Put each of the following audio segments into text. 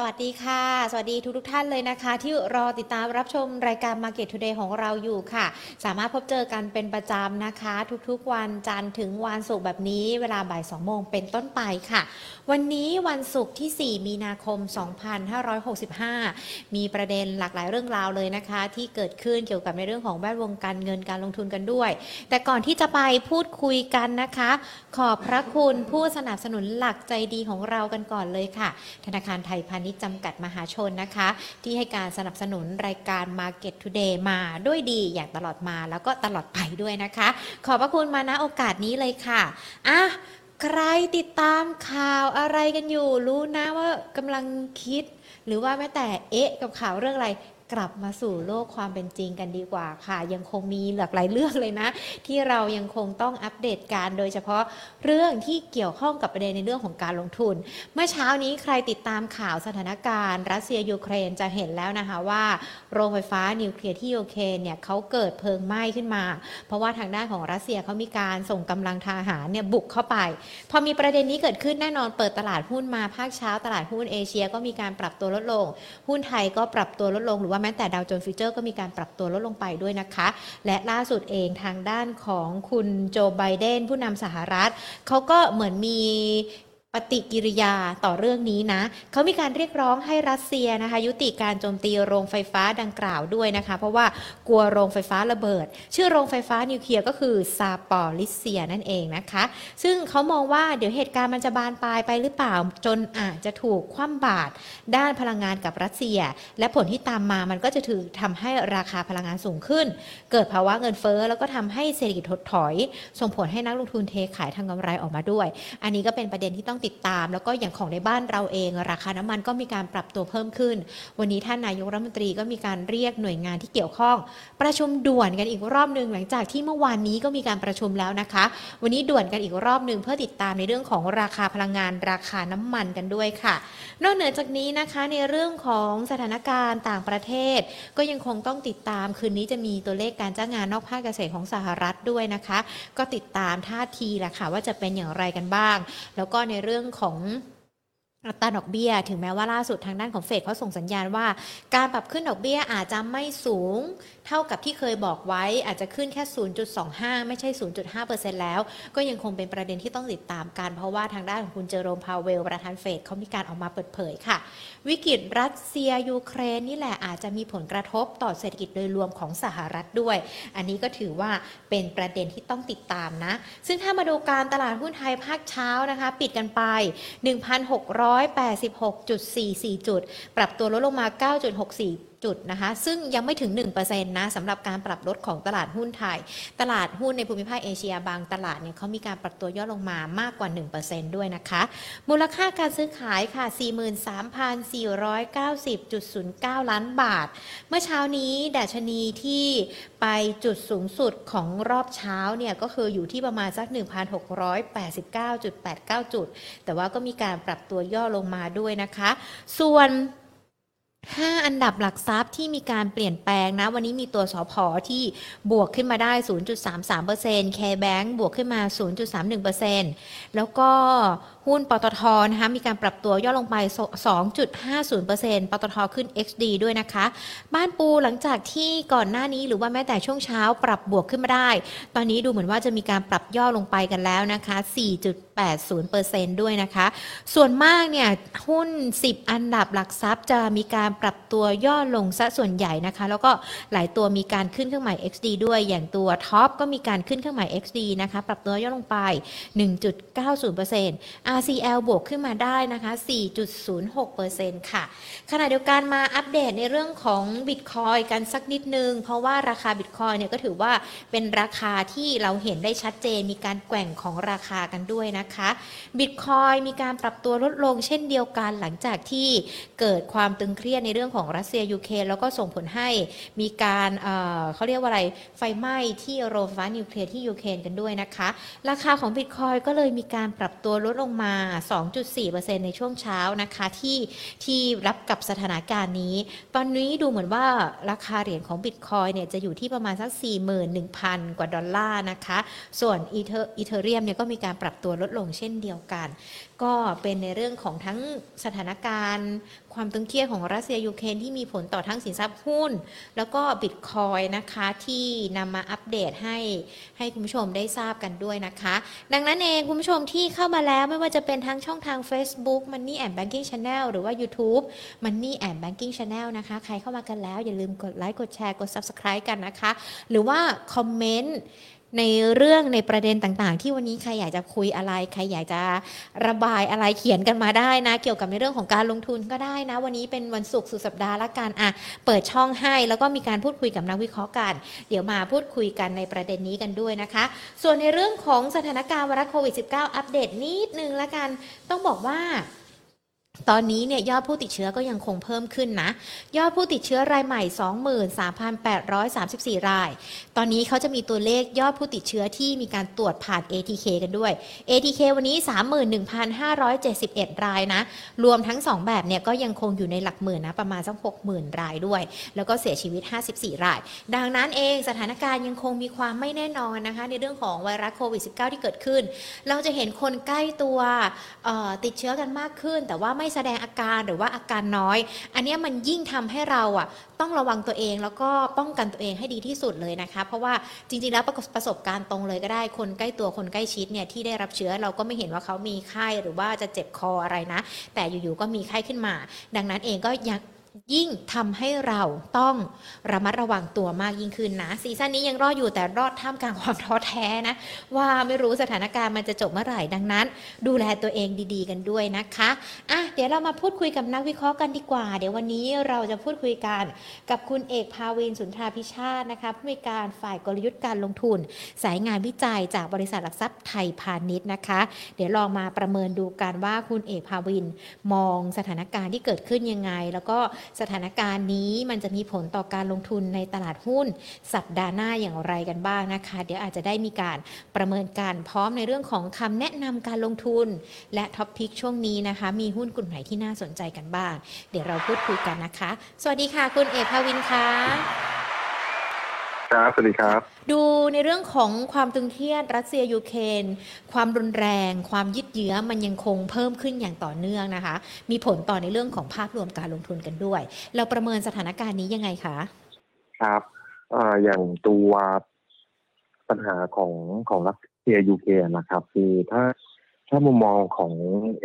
สวัสดีค่ะสวัสดีทุกท่านเลยนะคะที่รอติดตามรับชมรายการ Market Today ของเราอยู่ค่ะสามารถพบเจอกันเป็นประจำนะคะทุกๆวันจันทร์ถึงวันศุกร์แบบนี้เวลาบ่าย 14:00 น.เป็นต้นไปค่ะวันนี้วันศุกร์ที่4มีนาคม2565มีประเด็นหลากหลายเรื่องราวเลยนะคะที่เกิดขึ้นเกี่ยวกับในเรื่องของแวดวงการเงินการลงทุนกันด้วยแต่ก่อนที่จะไปพูดคุยกันนะคะขอบพระคุณผู้สนับสนุนหลักใจดีของเรากันก่อนเลยค่ะธนาคารไทยพาณิชย์จำกัดมหาชนนะคะที่ให้การสนับสนุนรายการ Market Today มาด้วยดีอย่างตลอดมาแล้วก็ตลอดไปด้วยนะคะขอบพระคุณมาณโอกาสนี้เลยค่ะใครติดตามข่าวอะไรกันอยู่รู้นะว่ากำลังคิดหรือว่าแม้แต่กับข่าวเรื่องอะไรกลับมาสู่โลกความเป็นจริงกันดีกว่าค่ะยังคงมีหลากหลายเรื่องเลยนะที่เรายังคงต้องอัปเดตกันโดยเฉพาะเรื่องที่เกี่ยวข้องกับประเด็นในเรื่องของการลงทุนเมื่อเช้านี้ใครติดตามข่าวสถานการณ์รัสเซียยูเครนจะเห็นแล้วนะคะว่าโรงไฟฟ้านิวเคลียร์ที่ยูเครนเนี่ยเขาเกิดเพลิงไหม้ขึ้นมาเพราะว่าทางด้านของรัสเซียเขามีการส่งกำลังทหารเนี่ยบุกเข้าไปพอมีประเด็นนี้เกิดขึ้นแน่นอนเปิดตลาดหุ้นมาภาคเช้าตลาดหุ้นเอเชียก็มีการปรับตัวลดลงหุ้นไทยก็ปรับตัวลดลงหรือว่าแม้แต่ดาวโจนส์ฟิวเจอร์ก็มีการปรับตัวลดลงไปด้วยนะคะและล่าสุดเองทางด้านของคุณโจไบเดนผู้นำสหรัฐเขาก็เหมือนมีปฏิกิริยาต่อเรื่องนี้นะเขามีการเรียกร้องให้รัสเซียนะคะยุติการโจมตีโรงไฟฟ้าดังกล่าวด้วยนะคะเพราะว่ากลัวโรงไฟฟ้าระเบิดชื่อโรงไฟฟ้านิวเคลียร์ก็คือซาปอริเซียนั่นเองนะคะซึ่งเขามองว่าเดี๋ยวเหตุการณ์มันจะบานปลายไปหรือเปล่าจนอาจจะถูกคว่ำบาตรด้านพลังงานกับรัสเซียและผลที่ตามมามันก็จะถือทำให้ราคาพลังงานสูงขึ้นเกิดภาวะเงินเฟ้อแล้วก็ทำให้เศรษฐกิจถดถอยส่งผลให้นักลงทุนเทขายทำกำไรออกมาด้วยอันนี้ก็เป็นประเด็นที่ต้องติดตามแล้วก็อย่างของในบ้านเราเองราคาน้ำมันก็มีการปรับตัวเพิ่มขึ้นวันนี้ท่านนายกรัฐมนตรีก็มีการเรียกหน่วยงานที่เกี่ยวข้องประชุมด่วนกันอีกรอบนึงหลังจากที่เมื่อวานนี้ก็มีการประชุมแล้วนะคะวันนี้ด่วนกันอีกรอบนึงเพื่อติดตามในเรื่องของราคาพลังงานราคาน้ำมันกันด้วยค่ะนอกเหนือจากนี้นะคะในเรื่องของสถานการณ์ต่างประเทศก็ยังคงต้องติดตามคืนนี้จะมีตัวเลขการจ้างงานนอกภาคเกษตรของสหรัฐด้วยนะคะก็ติดตามท่าทีแหละค่ะว่าจะเป็นอย่างไรกันบ้างแล้วก็ในเรื่องของอัตราดอกเบี้ยถึงแม้ว่าล่าสุดทางด้านของเฟดเขาส่งสัญญาณว่าการปรับขึ้นดอกเบี้ยอาจจะไม่สูงเท่ากับที่เคยบอกไว้อาจจะขึ้นแค่ 0.25 ไม่ใช่ 0.5% แล้วก็ยังคงเป็นประเด็นที่ต้องติดตามกันเพราะว่าทางด้านของคุณเจอโรมพาวเวลประธานเฟดเขามีการออกมาเปิดเผยค่ะวิกฤตรัสเซียยูเครนนี่แหละอาจจะมีผลกระทบต่อเศรษฐกิจโดยรวมของสหรัฐด้วยอันนี้ก็ถือว่าเป็นประเด็นที่ต้องติดตามนะซึ่งถ้ามาดูการตลาดหุ้นไทยภาคเช้านะคะปิดกันไป 1,686.44 จุดปรับตัวลดลงมา 9.64จุดนะคะซึ่งยังไม่ถึง 1% นะสำหรับการปรับลดของตลาดหุ้นไทยตลาดหุ้นในภูมิภาคเอเชียบางตลาดเนี่ยเขามีการปรับตัวย่อลงมามากกว่า 1% ด้วยนะคะมูลค่าการซื้อขายค่ะ 43,490.09 ล้านบาทเมื่อเช้านี้ดัชนีที่ไปจุดสูงสุดของรอบเช้าเนี่ยก็คืออยู่ที่ประมาณสัก 1,689.89 จุดแต่ว่าก็มีการปรับตัวย่อลงมาด้วยนะคะส่วน5 อันดับหลักทรัพย์ที่มีการเปลี่ยนแปลงนะวันนี้มีตัวสผ.ที่บวกขึ้นมาได้ 0.33% K-Bank บวกขึ้นมา 0.31% แล้วก็หุ้นปตท.นะคะมีการปรับตัวย่อลงไป 2.50% ปตท.ขึ้น XD ด้วยนะคะบ้านปูหลังจากที่ก่อนหน้านี้หรือว่าแม้แต่ช่วงเช้าปรับบวกขึ้นมาได้ตอนนี้ดูเหมือนว่าจะมีการปรับย่อลงไปกันแล้วนะคะ 4.80% ด้วยนะคะส่วนมากเนี่ยหุ้น10อันดับหลักทรัพย์จะมีการปรับตัวย่อลงซะส่วนใหญ่นะคะแล้วก็หลายตัวมีการขึ้นเครื่องหมาย XD ด้วยอย่างตัวท็อปก็มีการขึ้นเครื่องหมาย XD นะคะปรับตัวย่อลงไป 1.90% RCL บวกขึ้นมาได้นะคะ 4.06% ค่ะขณะเดียวกันมาอัปเดตในเรื่องของ Bitcoin กันสักนิดนึงเพราะว่าราคา Bitcoin เนี่ยก็ถือว่าเป็นราคาที่เราเห็นได้ชัดเจนมีการแกว่งของราคากันด้วยนะคะ Bitcoin มีการปรับตัวลดลงเช่นเดียวกันหลังจากที่เกิดความตึงเครียดในเรื่องของรัสเซียยูเครนแล้วก็ส่งผลให้มีการเขาเรียกว่าอะไรไฟไหม้ที่โรงไฟฟ้านิวเคลียร์ที่ยูเครนกันด้วยนะคะราคาของ Bitcoin ก็เลยมีการปรับตัวลดลงมา 2.4% ในช่วงเช้านะคะที่รับกับสถานการณ์นี้ตอนนี้ดูเหมือนว่าราคาเหรียญของ Bitcoin เนี่ยจะอยู่ที่ประมาณสัก 41,000 กว่าดอลลาร์นะคะส่วนอีเธอเรียมเนี่ยก็มีการปรับตัวลดลงเช่นเดียวกันก็เป็นในเรื่องของทั้งสถานการณ์ค ความตึงเครียดของรัสเซียยูเครนที่มีผลต่อทั้งสินทรัพย์หุ้นแล้วก็บิตคอยน์นะคะที่นำมาอัปเดตให้คุณผู้ชมได้ทราบกันด้วยนะคะดังนั้นเองคุณผู้ชมที่เข้ามาแล้วไม่ว่าจะเป็นทั้งช่องทาง Facebook Money and Banking Channel หรือว่า YouTube Money and Banking Channel นะคะใครเข้ามากันแล้วอย่าลืมกดไลค์กดแชร์กด Subscribe กันนะคะหรือว่าคอมเมนต์ในเรื่องในประเด็นต่างๆที่วันนี้ใครอยากจะคุยอะไรใครอยากจะระบายอะไรเขียนกันมาได้นะเกี่ยวกับในเรื่องของการลงทุนก็ได้นะวันนี้เป็นวันศุกร์สุดสัปดาห์ละกันอ่ะเปิดช่องให้แล้วก็มีการพูดคุยกับนักวิเคราะห์กันเดี๋ยวมาพูดคุยกันในประเด็นนี้กันด้วยนะคะส่วนในเรื่องของสถานการณ์ไวรัสโควิด -19 อัปเดตนิดนึงละกันต้องบอกว่าตอนนี้เนี่ยยอดผู้ติดเชื้อก็ยังคงเพิ่มขึ้นนะยอดผู้ติดเชื้อรายใหม่ 23,834 รายตอนนี้เขาจะมีตัวเลขยอดผู้ติดเชื้อที่มีการตรวจผ่าน ATK กันด้วย ATK วันนี้ 31,571 รายนะรวมทั้ง2แบบเนี่ยก็ยังคงอยู่ในหลักหมื่นนะประมาณสัก 60,000 รายด้วยแล้วก็เสียชีวิต54รายดังนั้นเองสถานการณ์ยังคงมีความไม่แน่นอนนะคะในเรื่องของไวรัสโควิด -19 ที่เกิดขึ้นเราจะเห็นคนใกล้ตัวติดเชื้อกันมากขึ้นแต่ว่าไม่แสดงอาการหรือว่าอาการน้อยอันนี้มันยิ่งทำให้เราต้องระวังตัวเองแล้วก็ป้องกันตัวเองให้ดีที่สุดเลยนะคะเพราะว่าจริงๆแล้วประสบการณ์ตรงเลยก็ได้คนใกล้ตัวคนใกล้ชิดเนี่ยที่ได้รับเชื้อเราก็ไม่เห็นว่าเขามีไข้หรือว่าจะเจ็บคออะไรนะแต่อยู่ๆก็มีไข้ขึ้นมาดังนั้นเองก็ยิ่งทำให้เราต้องระมัดระวังตัวมากยิ่งขึ้นนะซีซั่นนี้ยังรอดอยู่แต่รอดท่ามกลางความท้อแท้นะว่าไม่รู้สถานการณ์มันจะจบเมื่อไหร่ดังนั้นดูแลตัวเองดีๆกันด้วยนะคะอ่ะเดี๋ยวเรามาพูดคุยกับนักวิเคราะห์กันดีกว่าเดี๋ยววันนี้เราจะพูดคุยกันกับคุณเอกภาวินสุนทราภิชาตินะคะผู้อำนวยการฝ่ายกลยุทธ์การลงทุนสายงานวิจัยจากบริษัทหลักทรัพย์ไทยพาณิชย์นะคะเดี๋ยวลองมาประเมินดูกันว่าคุณเอกภาวินมองสถานการณ์ที่เกิดขึ้นยังไงแล้วก็สถานการณ์นี้มันจะมีผลต่อการลงทุนในตลาดหุ้นสัปดาห์หน้าอย่างไรกันบ้างนะคะเดี๋ยวอาจจะได้มีการประเมินการพร้อมในเรื่องของคำแนะนำการลงทุนและท็อปพิกช่วงนี้นะคะมีหุ้นกลุ่มไหนที่น่าสนใจกันบ้างเดี๋ยวเราพูดคุยกันนะคะสวัสดีค่ะคุณเอกภาวินค่ะครับสวัสดีครับดูในเรื่องของความตึงเครียดรัสเซียยูเครนความรุนแรงความยืดเยื้อมันยังคงเพิ่มขึ้นอย่างต่อเนื่องนะคะมีผลต่อในเรื่องของภาพรวมการลงทุนกันด้วยเราประเมินสถานการณ์นี้ยังไงคะครับอย่างตัวปัญหาของรัสเซียยูเครนนะครับคือถ้ามุมมองของ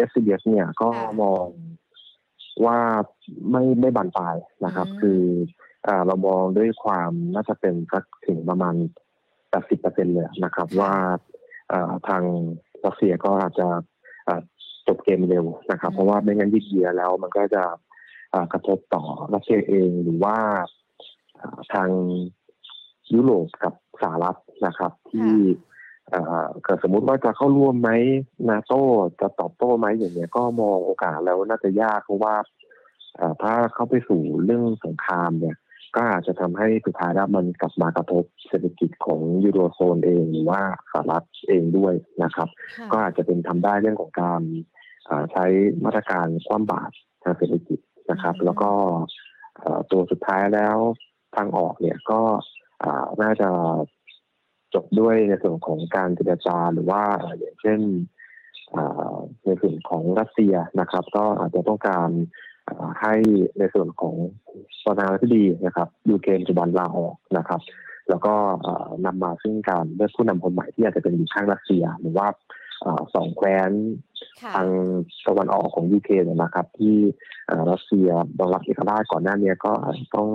SBS เนี่ยก็มองว่าไม่บั่นปลายนะครับคือเรามองด้วยความน่าจะเป็นสักถึงประมาณ 80% เลยนะครับว่าทางรัสเซียก็อาจจะจบเกมเร็วนะครับเพราะว่าไม่งั้นยืดเยื้อแล้วมันก็จะกระทบต่อรัสเซียเองหรือว่าทางยุโรปกับสหรัฐนะครับที่เกิดสมมุติว่าจะเข้าร่วมไหมนาโต้จะตอบโต้ไหมอย่างเงี้ยก็มองโอกาสแล้วน่าจะยากเพราะว่าถ้าเข้าไปสู่เรื่องสงครามเนี่ยก็อาจจะทำให้สุดท้ายแล้วมันกลับมากระทบเศรษฐกิจของยูโรโซนเองหรือว่าสหรัฐเองด้วยนะครับก็อาจจะเป็นทำได้เรื่องของการใช้มาตรการคว่ำบาตรทางเศรษฐกิจนะครับแล้วก็ตัวสุดท้ายแล้วทางออกเนี่ยก็น่าจะจบด้วยในส่วนของการเจรจาหรือว่าอย่างเช่นในส่วนของรัสเซียนะครับก็อาจจะต้องการให้ในส่วนของประธานาธิบดีนะครับยูเครนปัจจุบันลาออกนะครับแล้วก็นำมาซึ่งการเลือกผู้นำคนใหม่ที่อาจจะเป็นอยู่ข้างรัสเซียหรือว่าสองแคว้นทางตะวันออกของยูเครนนะครับที่รัสเซียบองรักเอกราชก่อนหน้านี้ก็ต้อง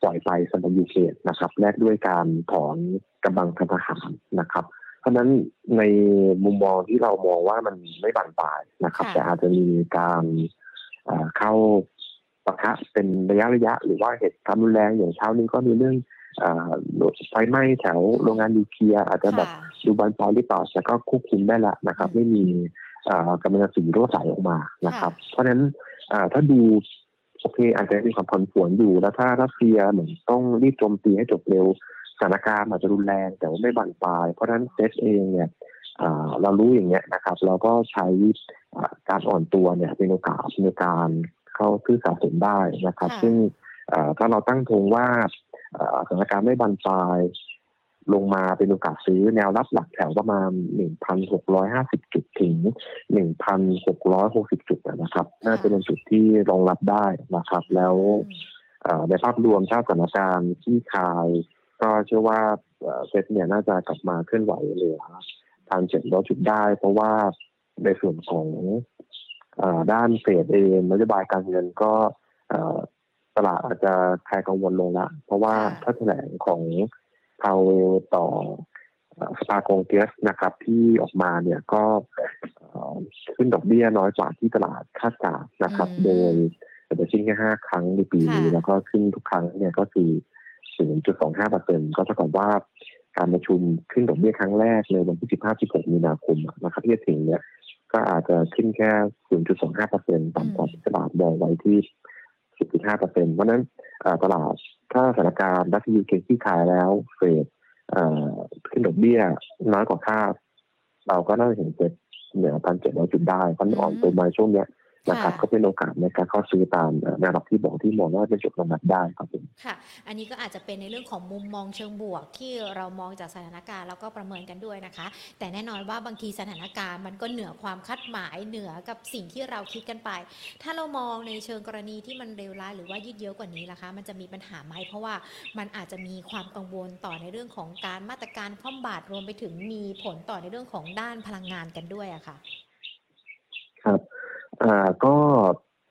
ปล่อยไปสำหรับยูเครนนะครับแลกด้วยการถอนกำลังทหารนะครับเพราะนั้นในมุมมองที่เรามองว่ามันไม่บานปลายนะครับแต่อาจจะมีการเข้าปะทะเป็นระยะหรือว่าเหตุการณ์รุนแรงอย่างเช้านี้ก็มีเรื่องไฟไหม้แถวโรงงานนิวเคลียร์อาจจะแบบดูบอลปอลหรือเปล่าแต่ก็ควบคุมได้ละนะครับไม่มีกำลังสีรั่วไหลออกมานะครับเพราะฉะนั้นถ้าดูโอเคอาจจะมีความผันผวนอยู่แล้วถ้ารัสเซียเหมือนต้องรีบโจมตีให้จบเร็วสถานการณ์อาจจะรุนแรงแต่ว่าไม่บานปลายเพราะฉะนั้นเซตเองเนี่ยเรารู้อย่างเงี้ยนะครับเราก็ใช้การอ่อนตัวเนี่ยเป็นโอกาสในการเข้าซื้อสะสมได้นะครับซึ่งถ้าเราตั้งธงว่าสถานการณ์ไม่บานปลาย ลงมาเป็นโอกาสซื้อแนวรับหลักแถวประมาณ 1,650 จุดถึง 1,660 จุดนะครับน่าจะเป็นจุดที่รองรับได้นะครับแล้วในภาพรวมถ้าสถานการณ์ที่คลายก็เชื่อว่าเซ็ตเนี่ยน่าจะกลับมาเคลื่อนไหวเหลือทาง700 จุดได้เพราะว่าในส่วนของด้านเฟดเองนโยบายการเงินก็ตลาดอาจจะคลายกังวลลงละเพราะว่าถ้าแถลงของพาวเวลต่อสภากลางเกสนะครับที่ออกมาเนี่ยก็ขึ้นดอกเบี้ยน้อยกว่าที่ตลาดคาดการณ์นะครับโดยจะขึ้นแค่5 ครั้งในปีนี้แล้วก็ขึ้นทุกครั้งเนี่ยก็คือ 0.25% ก็เท่ากับว่าการประชุมขึ้นดอกเบี้ยครั้งแรกในวันที่ 15-16 มีนาคมนะครับที่จะถึงเนี่ยก็อาจจะขึ้นแค่ 0.25% ต่ำกว่าที่ตลาดมองไว้ที่ 10.5% เพราะนั้นตลาดถ้าสถานการณ์ดัชนีเก็งที่ขายแล้วเฟดขึ้นดอกเบี้ยน้อยกว่าคาดเราก็น่าจะเห็นเซ็ตเหนือ 1,700 จุดได้เพราะอ่อนตัวมาช่วงเนี้ยนะครับก็เป็นโอกาสในการเข้าซื้อตามแนวรับที่บอกที่มองว่าเป็นจุดลงมาได้ครับผมค่ะอันนี้ก็อาจจะเป็นในเรื่องของมุมมองเชิงบวกที่เรามองจากสถานการณ์แล้วก็ประเมินกันด้วยนะคะแต่แน่นอนว่าบางทีสถานการณ์มันก็เหนือความคาดหมายเหนือกับสิ่งที่เราคิดกันไปถ้าเรามองในเชิงกรณีที่มันเลวร้ายหรือว่ายืดเยื้อกว่านี้ล่ะคะมันจะมีปัญหาไหมเพราะว่ามันอาจจะมีความกังวลต่อในเรื่องของการมาตรการคว่ำบาตรรวมไปถึงมีผลต่อในเรื่องของด้านพลังงานกันด้วยอะค่ะครับก็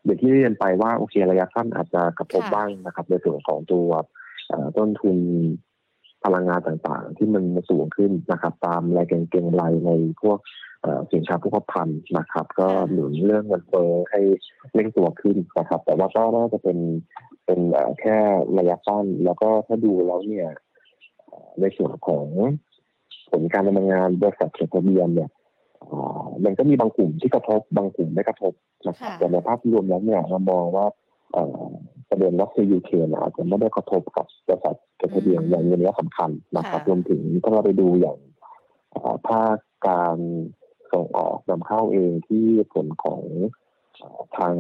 อย่างที่เรียนไปว่าโอเคระยะสั้นอาจจะกระทบบ้างนะครับในส่วนของตัวต้นทุนพลังงานต่างๆที่มันสูงขึ้นนะครับตามรายเก็งรายในพวกสินค้าผู้ค้าพันนะครับก็หนุนเรื่องเงินเฟ้อให้เร่งตัวขึ้นนะครับแต่ว่าก็น่าจะเป็นแค่ระยะสั้นแล้วก็ถ้าดูแล้วเนี่ยในส่วนของผลการดำเนินงานบริษัทจดทะเบียนเนี่ยมันก็มีบางกลุ่มที่กระทบบางกลุ่มไม่กระทบนะครับแต่ในภาพรวมแล้วเนี่ยเรามองว่าประเด็นรัสเซียยูเครนอาจจะไม่ได้กระทบกับบริษัทจดทะเบียนอย่างมีนัยสำคัญนะครับรวมถึงถ้าเราไปดูอย่างภาคการส่งออกนำเข้าเองที่ผลของทาง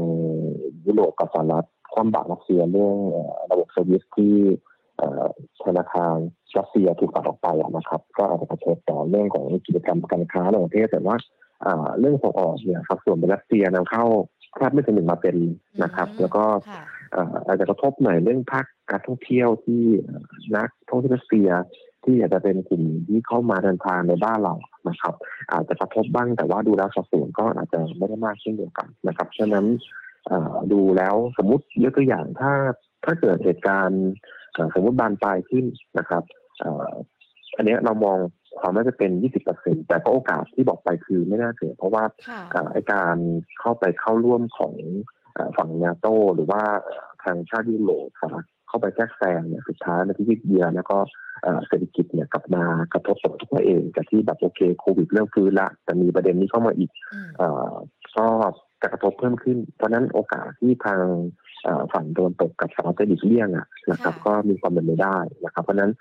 ยุโรปกับสหรัฐคว่ำบาตรรัสเซียเรื่องระบบเซอร์วิสที่ธนาคารรัสเซียถูกตัดออกไปนะครับก็อาจจะกระทบต่อเรื่องของกิจกรรมการค้าระหว่างประเทศแต่ว่าเรื่องส่งออกเนี่ยครับส่วนรัสเซียนำเข้าแทบไม่ถึง1%นะครับแล้วก็อาจจะกระทบหน่อยเรื่องภาคการท่องเที่ยวที่นักท่องเที่ยวรัสเซียที่อาจจะเป็นกลุ่มที่เข้ามาเดินทางในบ้านเรานะครับอาจจะกระทบบ้างแต่ว่าดูแล้วสัดส่วนก็อาจจะไม่ได้มากเช่นเดียวกันนะครับฉะนั้นดูแล้วสมมติยกตัวอย่างถ้าเกิดเหตุการณ์สมมติบานปลายขึ้นนะครับอันนี้เรามองความน่าจะเป็น 20% แต่ก็โอกาสที่บอกไปคือไม่น่าเกิดเพราะว่าการเข้าร่วมของฝั่งนาโต้หรือว่าทางชาติยุโรปครับเข้าไปแทรกแซงเนี่ยสุดท้ายในที่ยืดเยื้อแล้วก็เศรษฐกิจเนี่ยกลับมากระทบต่อทุกตัวเองจากที่แบบโอเคโควิดเริ่มฟื้นละแต่มีประเด็นนี้เข้ามาอีกก็กระทบเพิ่มขึ้นเพราะนั้นโอกาสที่ทางฝั่งโดนตกกับสารเสพติดเลี่ยงนะครับก็มีความเป็นไปได้นะครับเพราะนั้น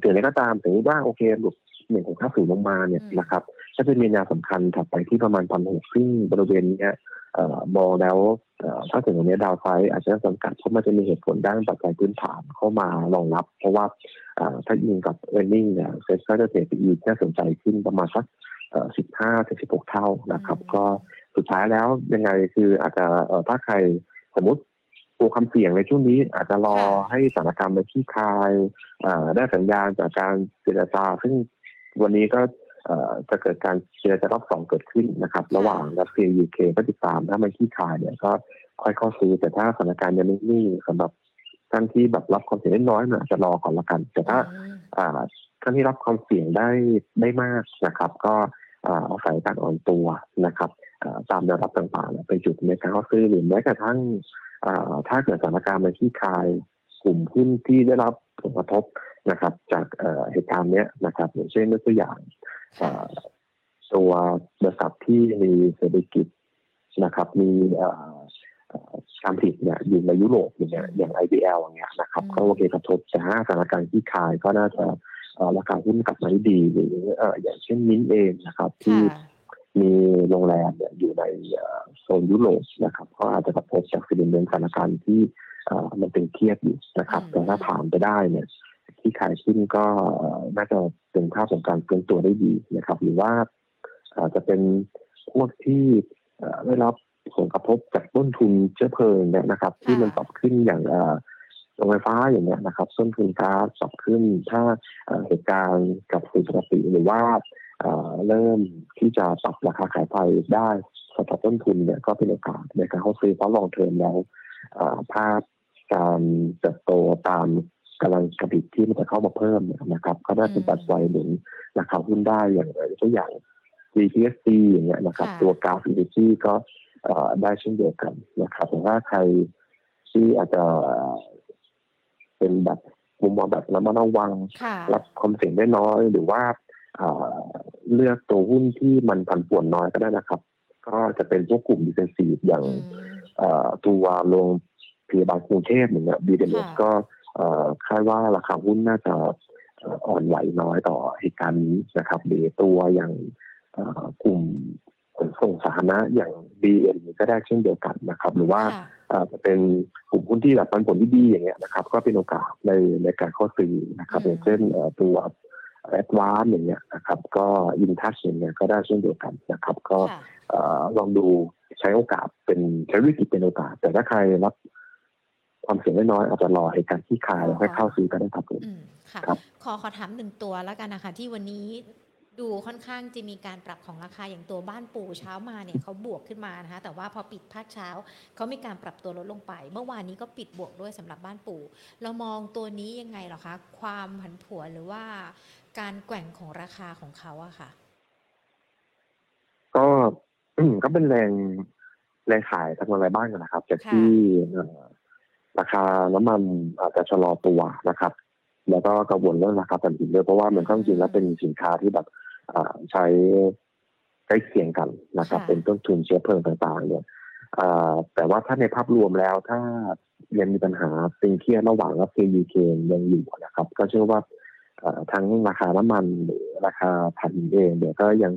ถึงอะไรก็ตามถือว่าโอเคหลุด1.50ลงมาเนี่ยนะครับจะเป็นมีแนวสำคัญถัดไปที่ประมาณ 1,600 ซึ่งบริเวณนี้มองแล้วถ้าถึงตรงนี้ดาวไซด์อาจจะจำกัดเพราะมันจะมีเหตุผลด้านปัจจัยพื้นฐานเข้ามารองรับเพราะว่าถ้ายิงกับ earning เนี่ยเซ็ตจะเทรดอีกน่าสนใจขึ้นประมาณสัก 15-16 เท่านะครับก็สุดท้ายแล้วยังไงคืออาจจะถ้าใครสมมติตัวความเสี่ยงในช่วงนี้อาจจะรอให้สถานการณ์มันคลี่คลายได้สัญญาณจากการเจรจาซึ่งวันนี้ก็จะเกิดการเจรจารอบ2เกิดขึ้นนะครับระหว่างรัสเซียยูเครนก็ติดตามถ้ามันคลี่คลายเนี่ยก็ค่อยเข้าซื้อแต่ถ้าสถานการณ์ยังไม่นิ่งสำหรับท่านที่แบบรับความเสี่ยงน้อยๆอาจจะรอก่อนละกันแต่ถ้าท่านที่รับความเสี่ยงได้มากนะครับก็อาศัยการอ่อนตัวนะครับตามแนวรับต่างๆไปจุดในการเข้าซื้อหรือแม้กระทั่งถ้าเกิดสถานการณ์มันคลี่คลายกลุ่มหุ้นที่ได้รับผลกระทบนะครับจากเหตุการณ์นี้นะครับอย่างเช่นตัวอย่างตัวบริษัทที่มีเศรษฐกิจนะครับมีการผลิตเนี่ยอยู่ในยุโรปอย่าง IBL อย่างเงี้ยนะครับก็โอเคกระทบแต่ถ้าสถานการณ์คลี่คลายก็น่าจะราคาหุ้นกลับมาได้ดีหรืออย่างเช่นมิ้นเองนะครับที่มีโรงแรมอยู่ในโซนยุโรปนะครับก็อาจจะกระทบจากสิ่งเรื่องสถานการณ์ที่มันเป็นเครียดอยู่นะครับแต่ถ้าผ่านไปได้เนี่ย ที่ขายขึ้นก็น่าจะเป็นภาพของการฟื้นตัวได้ดีนะครับหรือว่าอาจจะเป็นพวกที่ได้รับผลกระทบจากต้นทุนเชื้อเพลิงนะครับที่มันปรับขึ้นอย่างโรงไฟฟ้าอย่างเงี้ยนะครับต้นทุนก๊าซปรับขึ้นถ้าเหตุการณ์กับสุขภาพหรือว่าเริ่มที่จะปรับราคาขายไฟได้สำหรับต้นทุนเนี่ยก็เป็นโอกาสในการเข้าซื้อเพราะลองเทอมแล้วภาพการเติบโตตามกำลังกระดิกที่มันจะเข้ามาเพิ่มนะครับก็น่าเป็นปัจจัยหนุนราคาหุ้นได้อย่างไรตัวอย่าง GTC อย่างเงี้ยนะครับตัวกราฟอินดิซี่ก็ได้เช่นเดียวกันนะครับแต่ว่าใครที่อาจจะเป็นแบบมุมมองแบบระมัดระวังรับความเสี่ยงได้น้อยหรือว่าเลือกตัวหุ้นที่มันผันผวนน้อยก็ได้นะครับก็จะเป็นพวกกลุ่มดิเฟนซีฟอย่างตัวโรงพยาบาลกรุงเทพอย่างเงี้ย BDMs ก็คาดว่าราคาหุ้นน่าจะอ่อนไหวน้อยต่อเหตุการณ์นี้นะครับหรือตัวอย่างกลุ่มขนส่งสาธารณะอย่าง BN ก็ได้เช่นเดียวกันนะครับหรือว่าจะเป็นกลุ่มหุ้นที่แบบปันผลที่ดีอย่างเงี้ยนะครับก็เป็นโอกาสในการเข้าซื้อนะครับอย่างเช่นตัวแอดวานซ์อย่างเงี้ยนะครับก็อินทัชอย่างเงี้ยก็ได้เช่นเดียวกันนะครับก็ลองดูใช้โอกาสเป็นใช้วิกฤตเป็นโอกาสแต่ถ้าใครรับความเสี่ยงน้อยอาจจะรอเหตุการณ์ที่คลายแล้วค่อยเข้าซื้อก็ได้ครับผมครับขอถามหนึ่งตัวแล้วกันนะคะที่วันนี้ดูค่อนข้างจะมีการปรับของราคาอย่างตัวบ้านปูเช้ามาเนี่ยเขาบวกขึ้นมานะคะแต่ว่าพอปิดภาคเช้าเขามีการปรับตัวลดลงไปเมื่อวานนี้ก็ปิดบวกด้วยสำหรับบ้านปูเรามองตัวนี้ยังไงหรอคะความผันผวนหรือว่าการแกว่งของราคาของเขาอะค่ะก็เป็นแรงขายทางอะไรบ้างกันนะครับจากที่ราคาน้ำมันอาจจะชะลอตัวนะครับแล้วก็กังวลเรื่องราคาถ่านหินด้วยเพราะว่ามันก็จริงแล้วเป็นสินค้าที่แบบใช้ใกล้เคียงกันนะครับเป็นต้นทุนเชื้อเพลิงต่างๆเนี่ยแต่ว่าถ้าในภาพรวมแล้วถ้ายังมีปัญหาตึงเครียดระหว่างรัสเซียยูเครนยังอยู่นะครับก็เชื่อว่าทั้งราคาน้ำมันหรือราคาถ่านหินเองเดี๋ยวก็ยัง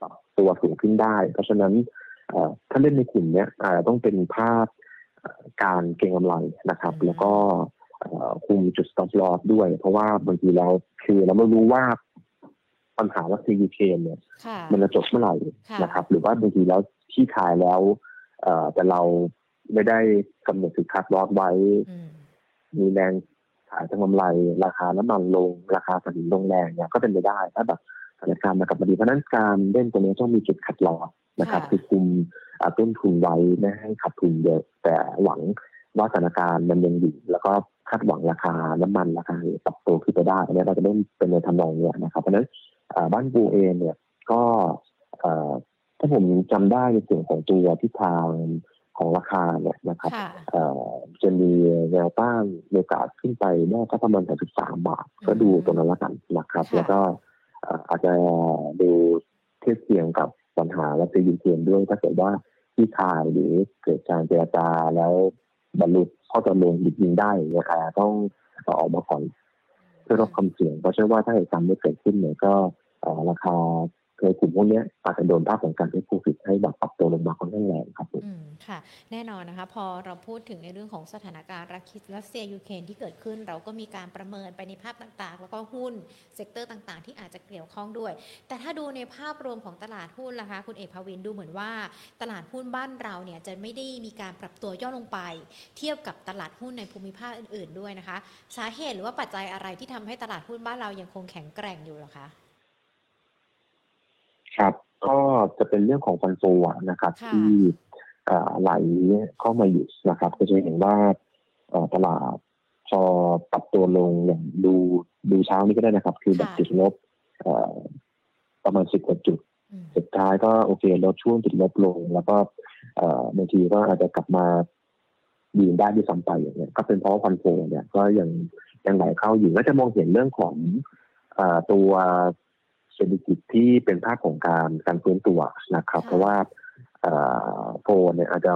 ปรับตัวสูงขึ้นได้เพราะฉะนั้นถ้าเล่นในกลุ่มเนี้ยต้องเป็นภาพการเก็งกำไรนะครับแล้วก็คุมจุด stop loss ด้วยเพราะว่าบางทีเราคือเราไม่รู้ว่าปัญหาวัคซีนยูเครนเนี่ยมันจะจบเมื่อไหร่นะครับหรือว่าบางทีแล้วที่ขายแล้วแต่เราไม่ได้กำหนดจุด cut loss ไว้มีแรงขายทางกำไรราคาน้ำมันลงราคาสินลงแรงเนี่ยก็เป็นไปได้ถ้าแบบสถานการณ์มันกลับมาดีเพราะนั้นการเล่นตัวนี้ต้องมีจุด cut loss นะครับคือคุมต้นทุนไว้ไม่ให้ขาดทุนเยอะแต่หวังว่าสถานการณ์มันยังอยู่แล้วก็คาดหวังราคาน้ำมันราคาปรับตัวขึ้นไปได้อันนี้เราจะเริ่มเป็นในทำนองเนี้ยนะครับเพราะฉะนั้นบ้านปูเองเนี่ยก็ถ้าผมจำได้ในส่วนของตัวทิศทางของราคาเนี่ยนะครับจะมีแนวต้านโอกาสขึ้นไปน่าจะประมาณ 33 บาทก็ดูตรงนั้นละกันนะครับแล้วก็อาจจะดูเทียบเคียงกับปัญหาและเศรษฐกิจด้วยถ้าเกิดว่าที่ขายหรือเกิดการเจรจาแล้วบรรลุข้อตกลงหยุดยิงได้เนี่ยต้องออกมาก่อนเพื่อลดความเสี่ยงเพราะเชื่อว่าถ้าเหตุการณ์ไม่เกิดขึ้นเนี่ยก็ราคาในกลุ่มพวกนี้อาจจะโดนภาพของการที่ผู้ผิดให้แบบปรับตัวลงมาค่อนข้างแรงครับผมค่ะแน่นอนนะคะพอเราพูดถึงในเรื่องของสถานการณ์รัสเซียยูเครนที่เกิดขึ้นเราก็มีการประเมินไปในภาพต่างๆแล้วก็หุ้นเซกเตอร์ต่างๆที่อาจจะเกี่ยวข้องด้วยแต่ถ้าดูในภาพรวมของตลาดหุ้นนะคะคุณเอกภวินดูเหมือนว่าตลาดหุ้นบ้านเราเนี่ยจะไม่ได้มีการปรับตัวย่อลงไปเทียบกับตลาดหุ้นในภูมิภาคอื่นๆด้วยนะคะสาเหตุหรือว่าปัจจัยอะไรที่ทำให้ตลาดหุ้นบ้านเรายังคงแข็งแกร่งอยู่หรอคะครับก็จะเป็นเรื่องของฟันโฟนะครับที่ไหลเข้ามาอยู่นะครับก็จะเห็นว่าตลาดพอปรับตัวลงอย่างดูเช้านี้ก็ได้นะครับคือแบบติดลบประมาณ10จุดสุดท้ายก็โอเคลดช่วงติดลบลงแล้วก็บางทีก็อาจจะกลับมายืนได้ด้วยซ้ำไปอย่างเงี้ยก็เป็นเพราะฟันโฟเนี่ยก็ยังไหลเข้าอยู่ก็จะมองเห็นเรื่องของตัวเศรษฐกิจที่เป็นภาพของการฟื้นตัวนะครับเพราะว่าโฟนเนี่ยอาจจะ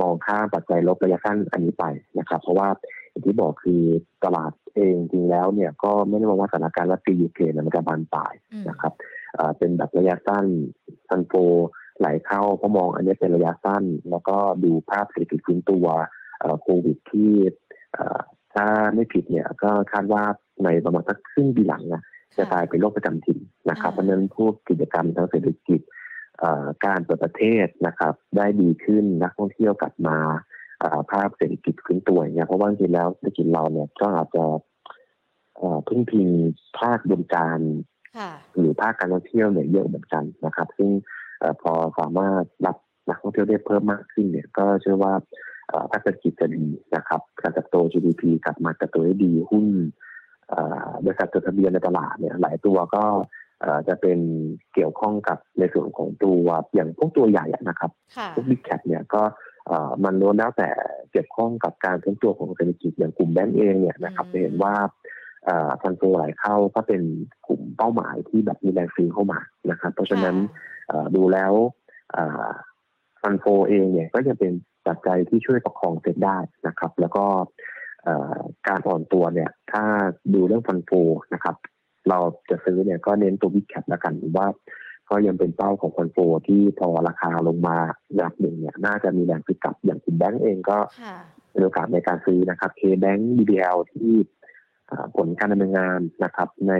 มองข้ามปัจจัยลบระยะสั้นอันนี้ไปนะครับเพราะว่าอย่างที่บอกคือตลาดเองจริงแล้วเนี่ยก็ไม่ได้มองว่าสถานการณ์รัสเซียยูเครนมันจะบานปลายนะครับเป็นแบบระยะสั้นฟันโฟไหลเข้าเพราะมองอันนี้เป็นระยะสั้นแล้วก็ดูภาพเศรษฐกิจฟื้นตัวโควิดที่ ถ้าไม่ผิดเนี่ยก็คาดว่าในประมาณสักครึ่งปีหลังนะจะกลายเป็นโรคประจำถิ่นนะครับเพราะฉะนั้นพวกกิจกรรมทางเศรษฐกิจการเปิดประเทศนะครับได้ดีขึ้นนักท่องเที่ยวกลับมาภาพเศรษฐกิจขึ้นตัวเนี่ยเพราะว่าจริงแล้วเศรษฐกิจเราเนี่ยก็อาจจะพึ่งพิงภาคบริการหรือภาคการท่องเที่ยวเนี่ยเยอะเหมือนกันนะครับซึ่งพอสามารถรับนักท่องเที่ยวได้เพิ่มมากขึ้นเนี่ยก็เชื่อว่าภาคเศรษฐกิจจะดีนะครับการเติบโต GDP กลับมาเติบโตได้ดีหุ้นบริษัทจดทะเบียนในตลาดเนี่ยหลายตัวก็จะเป็นเกี่ยวข้องกับในส่วนของตัวอย่างพวกตัวใหญ่นะครับพวกบิ๊กแคปเนี่ยก็มันล้วนแล้วแต่เกี่ยวข้องกับการเคลื่อนตัวของเศรษฐกิจอย่างกลุ่มแบงก์เองเนี่ยนะครับจะเห็นว่าฟันตัวไหลเข้าก็เป็นกลุ่มเป้าหมายที่แบบมีแรงซื้อเข้ามานะครับเพราะฉะนั้นดูแล้วฟันโฟเองเนี่ยก็จะเป็นปัจจัยที่ช่วยประคองเซ็ตได้นะครับแล้วก็การอ่อนตัวเนี่ยถ้าดูเรื่องฟันโฟนะครับเราจะซื้อเนี่ยก็เน้นตัวบิ๊กแคปแล้วกันว่าก็ยังเป็นเป้าของฟันโฟที่พอราคาลงมาระดับหนึ่งเนี่ยน่าจะมีแรงซื้อกลับอย่างคุณแบงก์เองก็มีโอกาสในการซื้อนะครับเคแบงก์บีบีเอลที่ผลการดำเนินงานนะครับใน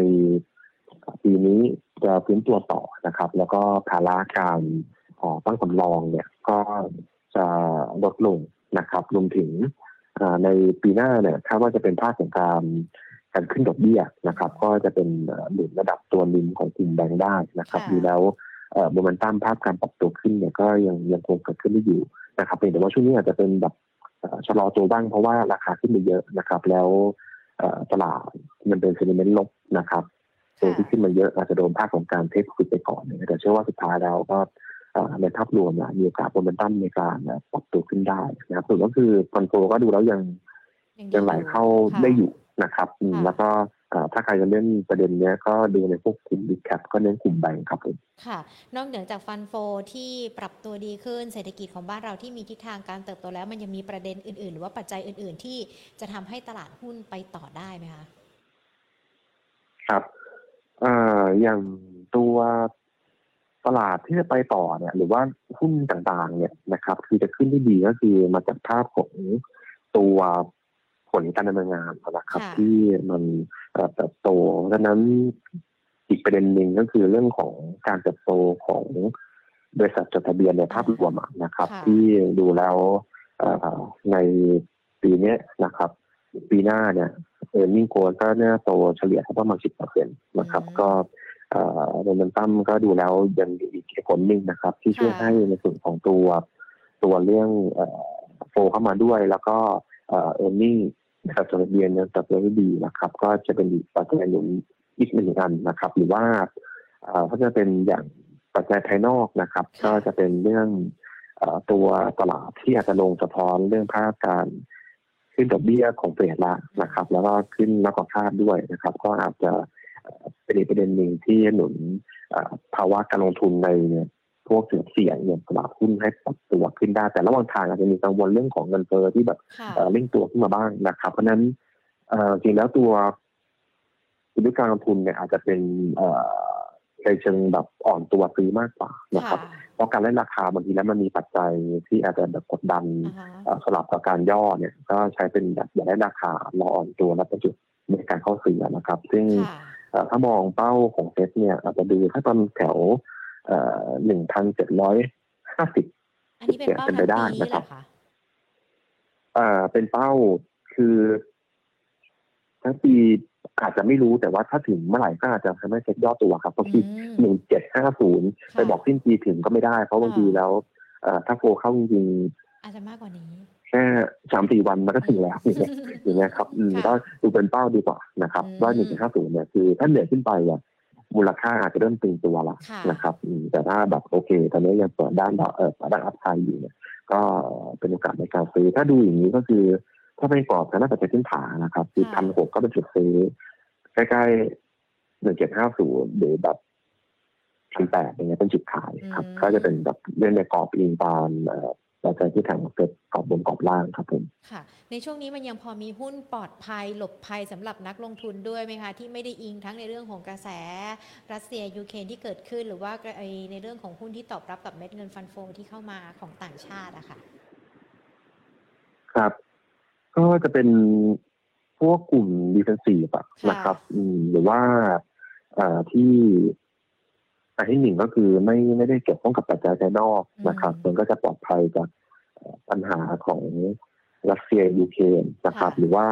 ปีนี้จะฟื้นตัวต่อนะครับแล้วก็ภาระการตั้งสำรองเนี่ยก็จะลดลงนะครับรวมถึงในปีหน้าเนี่ยคาดว่าจะเป็นภาคของการขึ้นดอกเบี้ยนะครับก็จะเป็นหนุนระดับตัวนึงของกลุ่มแบงก์ได้นะครับดูแล้วโมเมนตัมภาพการปรับตัวขึ้นเนี่ยก็ยังคงเกิดขึ้นได้อยู่นะครับเพียงแต่ว่าช่วงนี้อาจจะเป็นแบบชะลอตัวบ้างเพราะว่าราคาขึ้นไปเยอะนะครับแล้วตลาดมันเป็นเซนิเมนต์ลบนะครับตัวที่ขึ้นมาเยอะอาจจะโดนภาคของการเทคขึ้นไปก่อนแต่เชื่อว่าสุดท้ายแล้วก็ในภาพรวมมีโอกาสโมเมนตัมในการปรับตัวขึ้นได้นะครับส่วนก็คือฟันโฟก็ดูแล้วยังไหลเข้าได้อยู่นะครับแล้วก็ถ้าใครจะเล่นประเด็นนี้ก็ดูในพวกกลุ่มบิ๊กแคปก็เน้นกลุ่มแบงก์ครับผมค่ะนอกเหนือจากฟันโฟที่ปรับตัวดีขึ้นเศรษฐกิจของบ้านเราที่มีทิศทางการเติบโตแล้วมันยังมีประเด็นอื่นๆหรือว่าปัจจัยอื่นๆที่จะทำให้ตลาดหุ้นไปต่อได้ไหมคะครับอย่างตัวตลาดที่จะไปต่อเนี่ยหรือว่าหุ้นต่างๆเนี่ยนะครับคือจะขึ้นได้ดีก็คือมาจากภาพของตัวผลการดำเนินงานนะครับที่มันเติบโตดังนั้นอีกประเด็นหนึ่งก็คือเรื่องของการเติบโตของบริษัทจดทะเบียนในภาพรวมนะครับที่ดูแล้วในปีนี้นะครับปีหน้าเนี่ยearnings growth ก็น่าโตเฉลี่ยประมาณ 10% นะครับก็โมเมนตัมก็ดูแล้วยังอีกผลหนึ่งนะครับที่ช่วยให้ในส่วนของตัวเรื่องโฟเข้ามาด้วยแล้วก็earningsนะครับจดทะเบียนยังเติบโตได้ดีนะครับก็จะเป็นปัจจัยหนุนอีกหนึ่งอันนะครับหรือว่าก็จะเป็นอย่างปัจจัยภายนอกนะครับก็จะเป็นเรื่องตัวตลาดที่อาจจะลงสะท้อนเรื่องภาพการขึ้นดอกเบี้ยของเฟดละนะครับแล้วก็ขึ้นมากกว่าคาดด้วยนะครับก็อาจจะเป็นประเด็นหนึ่งที่หนุนภาวะการลงทุนในพวกเสี่ยงอย่างตลาดหุ้นให้ปรับตัวขึ้นได้แต่ระหว่างทางอาจจะมีกังวลเรื่องของเงินเฟ้อที่แบบเร่งตัวขึ้นมาบ้างนะครับเพราะนั้นจริงแล้วตัวธุรกิจการลงทุนเนี่ยอาจจะเป็นในเชิงแบบอ่อนตัวซื้อมากกว่านะครับเพราะการเล่นราคาบางทีแล้วมันมีปัจจัยที่อาจจะแบบกดดันสลับกับการย่อเนี่ยก็ใช้เป็นแบบอย่าเล่นราคารออ่อนตัวแล้วเป็นจุดในการเข้าซื้อนะครับซึ่งถ้ามองเป้าของเซ็ตเนี่ยอาจจะดูถ้าตอนแถว1,750 เป็นไปได้นะครับเป็นเป้าคือทั้งปีอาจจะไม่รู้แต่ว่าถ้าถึงเมื่อไหร่ก็อาจจะทำให้เซ็ตย่อตัวครับเพราะที่ 1,750 ไปบอกสิ้นปีถึงก็ไม่ได้เพราะบางทีแล้วถ้าโฟเข้าจริงอาจจะมากกว่านี้แค่ 3-4 วันมันก็ถึงแล้วอย่างเงี้ยครับก็ดูเป็นเป้าดีกว่านะครับว่า 1.50 เนี่ยคือถ้าเหนือขึ้นไปเนี่ยมูลค่าอาจจะเริ่มตึงตัวละนะครับแต่ถ้าแบบโอเคตอนนี้ยังเปิดด้านอัพไซด์อยู่เนี่ยก็เป็นโอกาสในการซื้อถ้าดูอย่างนี้ก็คือถ้าไปกรอบทางด้านปัจจัยพื้นฐานนะครับคือ 1,600 ก็เป็นจุดซื้อใกล้ๆ 1.750 หรือแบบ 1,800 อย่างเงี้ยเป็นจุดขายครับก็จะเป็นแบบเล่นในกรอบอิงตามปัจจัยที่ทางเกิดกรอบบนกรอบล่างครับผมค่ะในช่วงนี้มันยังพอมีหุ้นปลอดภัยหลบภัยสำหรับนักลงทุนด้วยไหมคะที่ไม่ได้อิงทั้งในเรื่องของกระแสรัสเซียยูเครนที่เกิดขึ้นหรือว่าในเรื่องของหุ้นที่ตอบรับกับเม็ดเงินฟันโฟที่เข้ามาของต่างชาติอะค่ะครับก็จะเป็น พวกกลุ่ม defensive นะครับหรือว่าที่อันที่หนึ่งก็คือไม่ได้เกี่ยวข้องกับปัจจัยภายนอกนะครับมันก็จะปลอดภัยจากปัญหาของรัสเซียยูเครนนะครับหรือว่า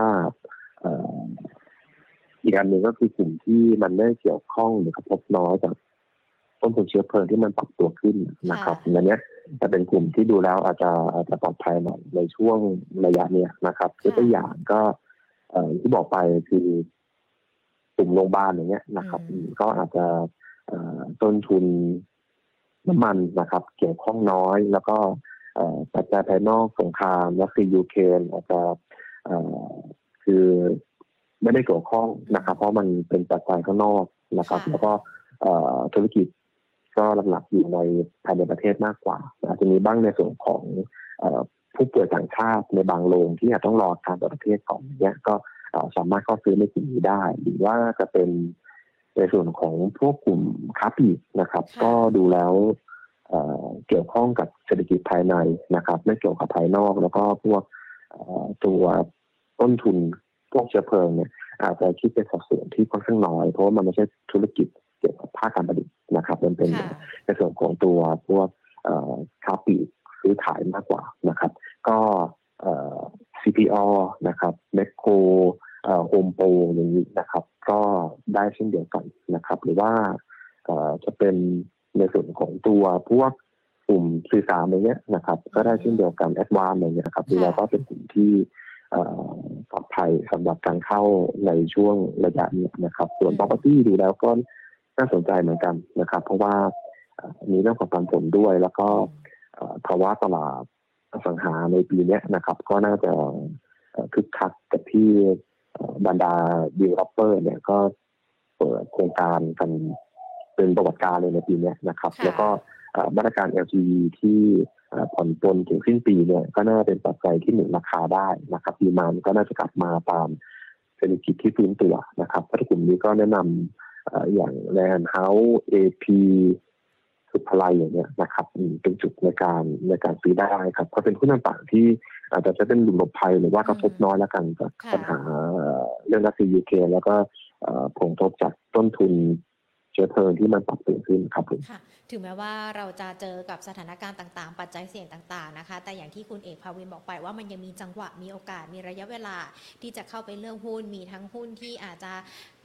อีกอันหนึ่งก็คือกลุ่มที่มันไม่เกี่ยวข้องหรือกระทบน้อยจากต้นทุนเชื้อเพลิงที่มันปรับตัวขึ้นนะครับอันนี้จะเป็นกลุ่มที่ดูแล้วอาจจะปลอดภัยหน่อยในช่วงระยะนี้นะครับตัวอย่างก็ที่บอกไปคือกลุ่มโรงพยาบาลอย่างเงี้ยนะครับก็อาจจะต้นทุนน้ำมันนะครับเกี่ยวข้องน้อยแล้วก็ปัจจัยภายนอกสงครามรัสเซียยูเครนอาจจะคือไม่ได้เกี่ยวข้องนะครับเพราะมันเป็นปัจจัยข้างนอกนะครับแล้วก็ธุรกิจก็หลักๆอยู่ในภายในประเทศมากกว่าอาจจะมีบ้างในส่วนของผู้ป่วยต่างชาติในบางโรงที่อาจต้องรอทางประเทศของเนี้ยก็สามารถเข้าซื้อในกลุ่มนี้ได้หรือว่าจะเป็นในส่วนของพวกกลุ่มค้าปลีกนะครับก็ดูแล้วเกี่ยวข้องกับเศรษฐกิจภายในนะครับไม่เกี่ยวกับภายนอกแล้วก็พวกตัวต้นทุนพวกเชื้อเพลิงเนี่ยอาจจะคิดเป็นสัดส่วนที่ค่อนข้างน้อยเพราะว่ามันไม่ใช่ธุรกิจเกี่ยวกับภาคการผลิตนะครับมันเป็นในส่วนของตัวพวกค้าปลีกซื้อขายมากกว่านะครับก็CPO นะครับแมคโครโฮมโปรอย่างนี้นะครับก็ได้เช่นเดียวกันนะครับหรือว่าจะเป็นในส่วนของตัวพวกกลุ่มสื่อสารอะไรเงี้ยนะครับก็ได้เช่นเดียวกันแอดวานซ์อะไรเงี้ยครับดูแล้วก็เป็นกลุ่มที่ปลอดภัยสำหรับการเข้าในช่วงระยะนี้นะครับส่วน property ดูแล้วก็น่าสนใจเหมือนกันนะครับเพราะว่ามีเรื่องของปันผลด้วยแล้วก็ภาวะตลาดอสังหาในปีนี้นะครับก็น่าจะคึกคักกับที่บรรดาดีลลัปเปอร์เนี่ยก็เปิดโครงการกันเป็นประวัติการเลยในปีนี้นะครับแล้วก็มาตรการ LTV ที่ผ่อนปลนถึงสิ้นปีเนี่ยก็น่าเป็นปัจจัยที่หนุนราคาได้นะครับดีมานด์ก็น่าจะกลับมาตามเศรษฐกิจที่ฟื้นตัวนะครับเพราะกลุ่มนี้ก็แนะนำอย่างแลนด์เฮ้าส์ AP สุภาลัยอย่างเงี้ยนะครับเป็นจุดในการซื้อได้ครับก็เป็นหุ้นต่างๆที่อาจจะเป็นหลุมหลบภัยหรือว่ากระทบน้อยแล้วกันจากปัญหาเรื่องรัสเซียยูเครนแล้วก็ผลกระทบจากต้นทุนเชื้อเพลิงที่มันปรับเปลี่ยนขึ้นครับผมถึงแม้ว่าเราจะเจอกับสถานการณ์ต่างๆปัจจัยเสี่ยงต่างๆนะคะแต่อย่างที่คุณเอกภาวินบอกไปว่ามันยังมีจังหวะมีโอกาสมีระยะเวลาที่จะเข้าไปเลือกหุ้นมีทั้งหุ้นที่อาจจะ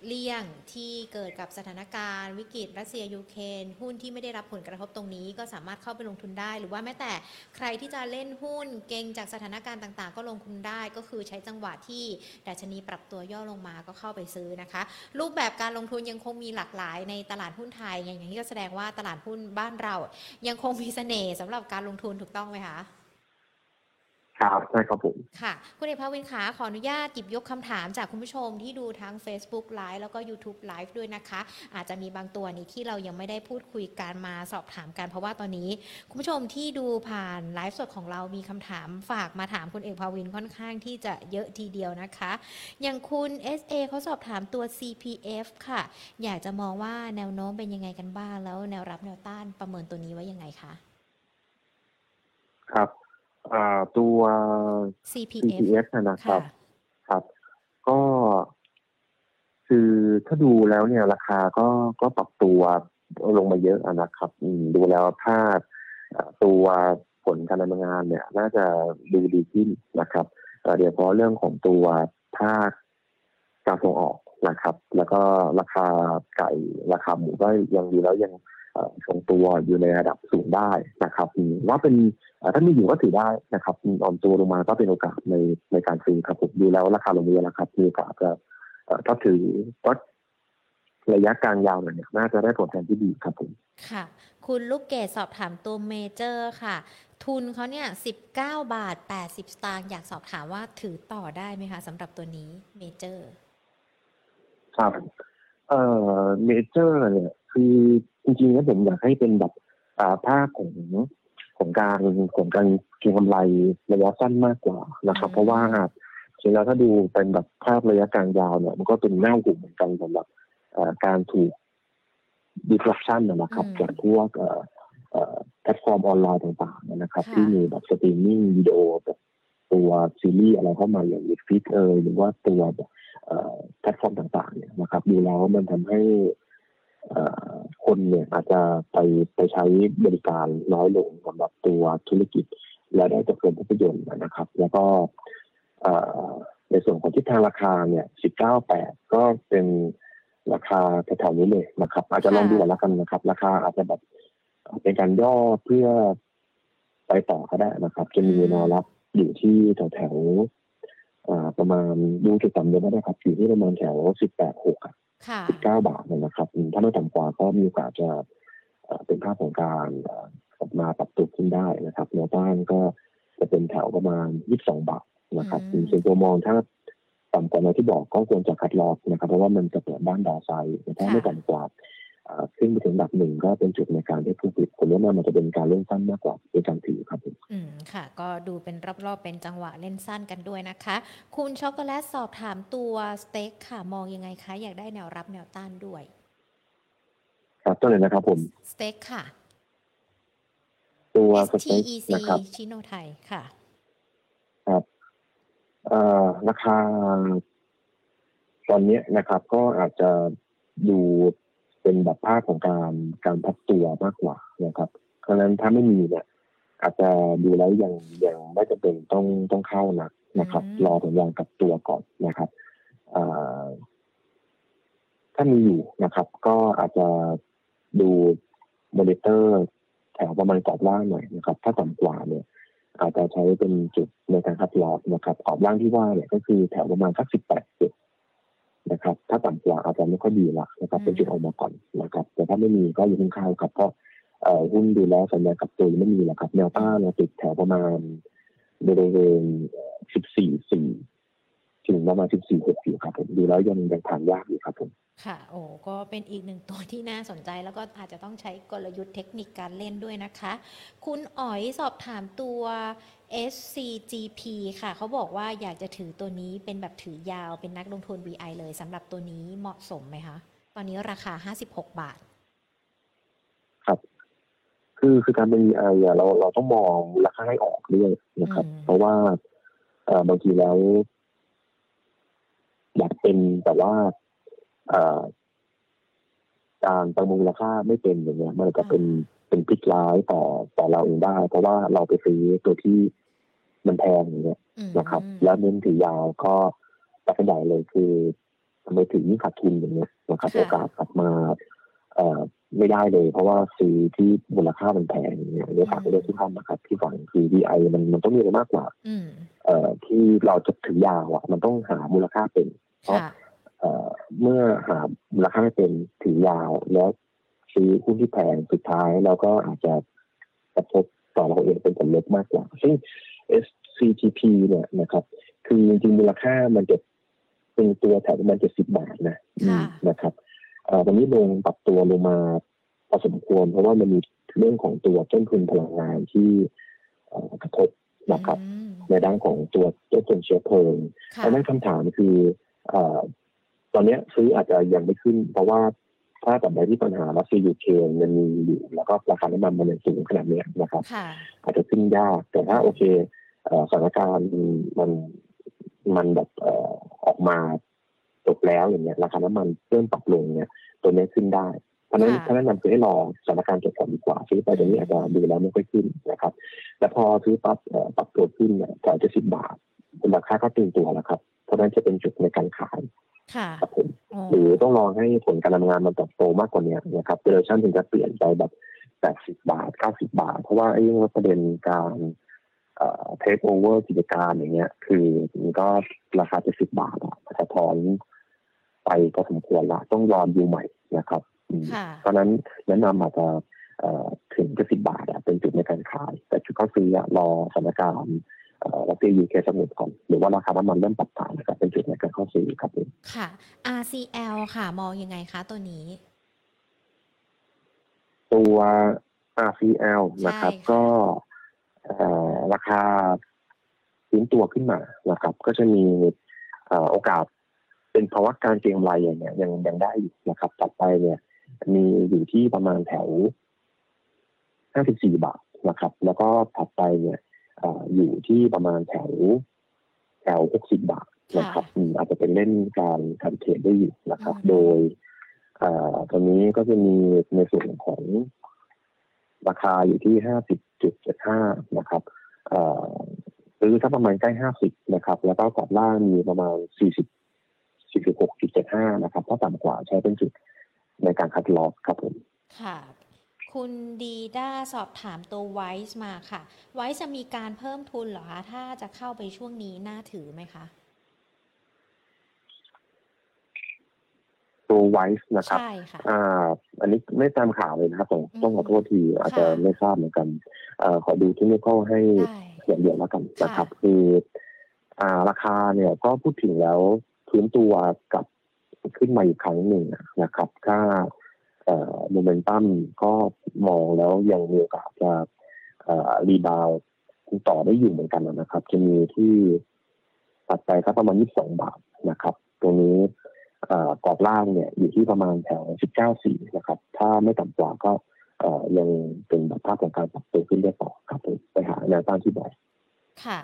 เลี่ยงที่เกิดกับสถานการณ์วิกฤตรัสเซียยูเครนหุ้นที่ไม่ได้รับผลกระทบตรงนี้ก็สามารถเข้าไปลงทุนได้หรือว่าแม้แต่ใครที่จะเล่นหุ้นเก่งจากสถานการณ์ต่างๆก็ลงทุนได้ก็คือใช้จังหวะที่ดัชนีปรับตัวย่อลงมาก็เข้าไปซื้อนะคะรูปแบบการลงทุนยังคงมีหลากหลายในตลาดหุ้นไทยอย่างนี้ก็แสดงว่าตลาดหุ้นบ้านเรายังคงมีเสน่ห์สำหรับการลงทุนถูกต้องไหมคะครับใช่ครับผมค่ะคุณเอกภาวินขาขออนุญาตหยิบยกคำถามจากคุณผู้ชมที่ดูทั้ง Facebook Live แล้วก็ YouTube Live ด้วยนะคะอาจจะมีบางตัวนี้ที่เรายังไม่ได้พูดคุยกันมาสอบถามกันเพราะว่าตอนนี้คุณผู้ชมที่ดูผ่านไลฟ์สดของเรามีคำถามฝากมาถามคุณเอกภาวินค่อนข้างที่จะเยอะทีเดียวนะคะอย่างคุณ SA เขาสอบถามตัว CPF ค่ะอยากจะมองว่าแนวโน้มเป็นยังไงกันบ้างแล้วแนวรับแนวต้านประเมินตัวนี้ไว้ยังไงคะครับตัว CPF นะครับครับก็คือถ้าดูแล้วเนี่ยราคาก็ปรับตัวลงมาเยอะนะครับดูแล้วถ้าตัวผลการดำเนินงานเนี่ยน่าจะดีขึ้นนะครับโดยเฉพาะเรื่องของตัวภาคการส่งออกนะครับแล้วก็ราคาไก่ราคาหมูก็ยังดีแล้วยังทรงตัวอยู่ในระดับสูงได้นะครับว่าเป็นถ้ามีอยู่ก็ถือได้นะครับอ่อนตัวลงมาก็เป็นโอกาสในการซื้อครับผมดูแล้วราคาลงมาแล้วครับมีโอกาสจะถ้าถือก็ระยะกลางยาวเนี่ยน่าจะได้ผลแทนที่ดีครับผมค่ะคุณลูกเกดสอบถามตัวเมเจอร์ค่ะทุนเขาเนี่ย19.80 บาทอยากสอบถามว่าถือต่อได้ไหมคะสำหรับตัวนี้เมเจอร์ครับเมเจอร์เนี่ยคือจริงๆแล้วผมอยากให้เป็นแบบภาคของการเก็งกำไรระยะสั้นมากกว่านะครับเพราะว่าจริงๆแล้วถ้าดูเป็นแบบภาพระยะกลางยาวเนี่ยมันก็เป็นแนวกลุ่มเหมือนกันสำหรับการถูก disruption นะครับจากพวกแพลตฟอร์มออนไลน์ต่างๆนะครับที่มีแบบสตรีมมิ่งวิดีโอแบบ ตัวซีรีส์อะไรเข้ามาอย่าง Netflix หรือว่าตัวแพลตฟอร์มต่างๆเนี่ยนะครับดูแล้วมันทำให้คนเนี่ยอาจจะไปใช้บริการน้อยลงสำหรับตัวธุรกิจและได้จากภาพยนตร์นะครับแล้วก็ในส่วนของทิศทางราคาเนี่ย 19.8 ก็เป็นราคาแถวๆนี้เลยนะครับอาจจะลองดูแล้วกันนะครับราคาอาจจะแบบเป็นการย่อเพื่อไปต่อก็ได้นะครับจะมีแนวรับอยู่ที่แถวๆประมาณดูจุดต่ำเลยก็ได้ครับอยู่ที่ประมาณแถว 18.6 อ่ะ 19 บาทนะครับถ้าไม่ต่ำกว่าก็มีโอกาสจะเป็นภาพของการกลับมาปรับตัวขึ้นได้นะครับแนวต้านก็จะเป็นแถวประมาณ 22 บาทนะครับส่วนตัวมองถ้าต่ำกว่าที่บอกก็ควรจะคัดลอกนะครับเพราะว่ามันจะเปิดบ้านดาวไซด์ถ้าไม่ต่ำกว่าขึ้นไปถึงระดับหนึ่งก็เป็นจุดในการที่ผู้ติดคนเล่นมันจะเป็นการเล่นสั้นมากกว่าเป็นการถือครับค่ะก็ดูเป็นรอบๆเป็นจังหวะเล่นสั้นกันด้วยนะคะคุณช็อกโกแลตสอบถามตัวสเต็กค่ะมองยังไงคะอยากได้แนวรับแนวต้านด้วยครับตัวไหนนะครับผมสเต็กค่ะตัวสเต็กนะครับชิโนไทยค่ะครับราคาตอนนี้นะครับก็อาจจะดูเป็นแบบภาพของการพักตัวมากกว่านะครับเพราะฉะนั้นถ้าไม่มีเนี่ยอาจจะดูแล้วยังไม่จำเป็นต้องเข้าหนักนะครับรอสัญญาณกลับตัวก่อนนะครับถ้ามีอยู่นะครับก็อาจจะดูมอนิเตอร์แถวประมาณกรอบล่างหน่อยนะครับถ้าต่ำกว่าเนี่ยอาจจะใช้เป็นจุดในการคัดลอกนะครับกรอบล่างที่ว่าเนี่ยก็คือแถวประมาณสัก 18 จุดนะครับถ้าต่ำกว่าอาจจะไม่ค่อยดีละนะครับเป็นจุดออกมาก่อนนะครับแต่ถ้าไม่มีก็อยู่ข้างๆครับเพราะหุ้นดูแล้วสัญญาณกลับตัวไม่มีละครับแนวต้านติดแถวประมาณบริเวณ 14.4 ถึงประมาณ 14.6 อยู่ครับผมดูแล้วยังผ่านยากอยู่ครับผมค่ะโอ้ก็เป็นอีกหนึ่งตัวที่น่าสนใจแล้วก็อาจจะต้องใช้กลยุทธ์เทคนิคการเล่นด้วยนะคะคุณอ๋อยสอบถามตัว SCGP ค่ะเขาบอกว่าอยากจะถือตัวนี้เป็นแบบถือยาวเป็นนักลงทุน VI เลยสำหรับตัวนี้เหมาะสมไหมคะตอนนี้ราคา56บาทครับคือการเป็น VI เราต้องมองราคาให้ออกด้วยนะครับเพราะว่าบางทีแล้วอยากเป็นแต่ว่าการประมูลราคาไม่เป็นอย่างเงี้ยมันก็เป็นพิษร้ายต่อเราเองได้เพราะว่าเราไปซื้อตัวที่มันแพงอย่างเงี้ยนะครับแล้วเน้นถือยาวก็ตัดสินใจเลยคือทำไมถึงขาดทุนอย่างเงี้ยนะครับโอกาสกลับมาไม่ได้เลยเพราะว่าซื้อที่มูลค่ามันแพงอย่างเงี้ยโอกาสไม่ได้ที่ทำนะครับที่ฝั่งคือ DI มันต้องมีอะไรมากกว่าที่เราจะถือยาวอ่ะมันต้องหามูลค่าเป็นเพราะเมื่อหามูลค่าไม่เป็นถือยาวแล้วซื้อหุ้นที่แพงสุดท้ายเราก็อาจจะกระทบต่อเราเองเป็นผลลบมากกว่าซึ่ง SCGP เนี่ยนะครับคือจริงๆมูลค่ามันจะเป็นตัวแถวประมาณ70บาทนะครับตอนนี้ลงปรับตัวลงมาพอสมควรเพราะว่ามันมีเรื่องของตัวต้นทุนพลังงานที่กระทบนะครับในด้านของตัวต้นทุนเชื้อเพลิงดังนั้นคำถามคือตอนนี้ซื้ออาจจะยังไม่ขึ้นเพราะว่าถ้าตัดไปที่ปัญหารัสเซียยูเครนมันมีอยู่แล้วก็ราคาน้ำมันมันสูงขนาดนี้นะครับอาจจะขึ้นยากแต่ถ้าโอเคสถานการณ์มันแบบออกมาจบแล้วอย่างเงี้ยราคาน้ำมันเริ่มปรับลงเนี่ยตัวนี้ขึ้นได้เพราะฉะนั้นถ้าแนะนำคือให้รอสถานการณ์จบก่อนดีกว่าซื้อไปตอนนี้อาจจะดูแล้วไม่ค่อยขึ้นนะครับแต่พอซื้อปั๊บปรับตัวขึ้นเนี่ยแถว70 บาทราคาก็ตึงตัวแล้วครับเพราะนั้นจะเป็นจุดในการขายครับผมหรือต้องรอให้ผลการดำเนินงานมันเติบโตมากกว่านี้นะครับเดเรชั่นถึงจะเปลี่ยนไปแบบ80 บาท90 บาทเพราะว่าไอ้ประเด็นการเทคโอเวอร์กิจการอย่างเงี้ยคือมันก็ราคา70 บาทอาจจะถอนไปพอสมควรละต้องรอดูใหม่นะครับเพราะนั้นแนะนำอาจจะถึง70 บาทเป็นจุดในการขายแต่จุดก็คือรอสถานการณ์เราตียูเคสมุดก่อนหรือว่าราคาน้ำมันเริ่มปรับฐานนะครับเป็นจุดในการเข้าซื้อครับผมค่ะ RCL ค่ะมองยังไงคะตัวนี้ตัว RCL นะครับก็ราคาฟื้นตัวขึ้นมานะครับก็จะมีโอกาสเป็นภาวะการเก็งกำไรอย่างเงี้ยยังได้อยู่นะครับต่อไปเนี่ยมีอยู่ที่ประมาณแถว54 บาทนะครับแล้วก็ถัดไปเนี่ย อยู่ที่ประมาณแถว60 บาทนะครับอาจจะเป็นเล่นการเทรดได้อยู่นะครับโดยตอนนี้ก็จะมีในส่วนของราคาอยู่ที่ 50.75 นะครับซื้อถ้าประมาณใกล้50นะครับแล้วก็กรอบล่างมีประมาณ 46.75 นะครับถ้าต่ำกว่าใช้เป็นจุดในการคัดลอสครับผมค่ะคุณดีด้าสอบถามตัวไวซ์มาค่ะไวซ์จะมีการเพิ่มทุนเหรอคะถ้าจะเข้าไปช่วงนี้น่าถือไหมคะตัวไวซ์นะครับใช่ค่ะอันนี้ไม่ตามข่าวเลยนะครับต้องขอโทษทีอาจจะไม่ทราบเหมือนกันขอดูที่ไม่เข้าให้อย่างเดียวแล้วกันนะครับคือราคาเนี่ยก็พูดถึงแล้วพื้นตัวกับขึ้นมาอีกครั้งหนึ่งนะครับถ้าโมเมนตัมก็มองแล้วยังมีโอกาสจะรีบาวต่อได้อยู่เหมือนกันนะครับจะมีที่ตัดไปครับประมาณ22 บาทนะครับตัวนี้กรอบล่างเนี่ยอยู่ที่ประมาณแถว 19.4 นะครับถ้าไม่ต่ำกว่าก็ยังเป็นภาพของการปรับตัวขึ้นได้ต่อครับไปหาแนวต้านที่บ่อยค่ะ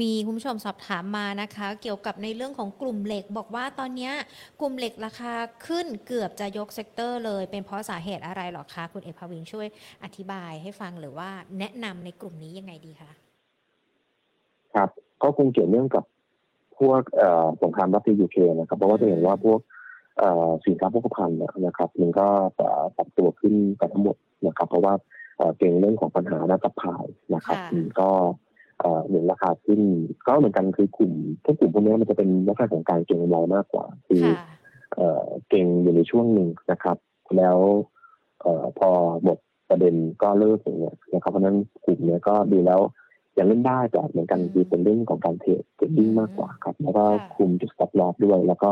มีคุณผู้ชมสอบถามมานะคะเกี่ยวกับในเรื่องของกลุ่มเหล็กบอกว่าตอนนี้กลุ่มเหล็กราคาขึ้นเกือบจะยกเซกเตอร์เลยเป็นเพราะสาเหตุอะไรหรอคะคุณเอกภวินช่วยอธิบายให้ฟังหรือว่าแนะนำในกลุ่มนี้ยังไงดีคะครับก็คงเกี่ยวเนื่องกับพวกสงครามรัสเซียยูเครนนะครับเพราะว่าจะเห็นว่าพวกสินค้าโภคภัณฑ์นะครับมันก็ปรับตัวขึ้นกันทั้งหมดนะครับเพราะว่าเกี่ยวเรื่องของปัญหาด้านซัพพลายนะครับก็หนุนราคาขึ้นก็เหมือนกันคือกลุ่มพวกกลุ่มพวกนี้มันจะเป็นลักษณะของการเก็งกำไรมากกว่าคือเก็งอยู่ในช่วงหนึ่งนะครับแล้วพอหมดประเด็นก็เลิกอย่างเงี้ยนะครับเพราะนั้นกลุ่มเนี้ยก็ดูแล้วยังเล่นได้แต่เหมือนกันคือเป็นเรื่องของการเทรดดิ้งมากกว่าครับแล้วก็คุมจุดสต็อปลอสด้วยแล้วก็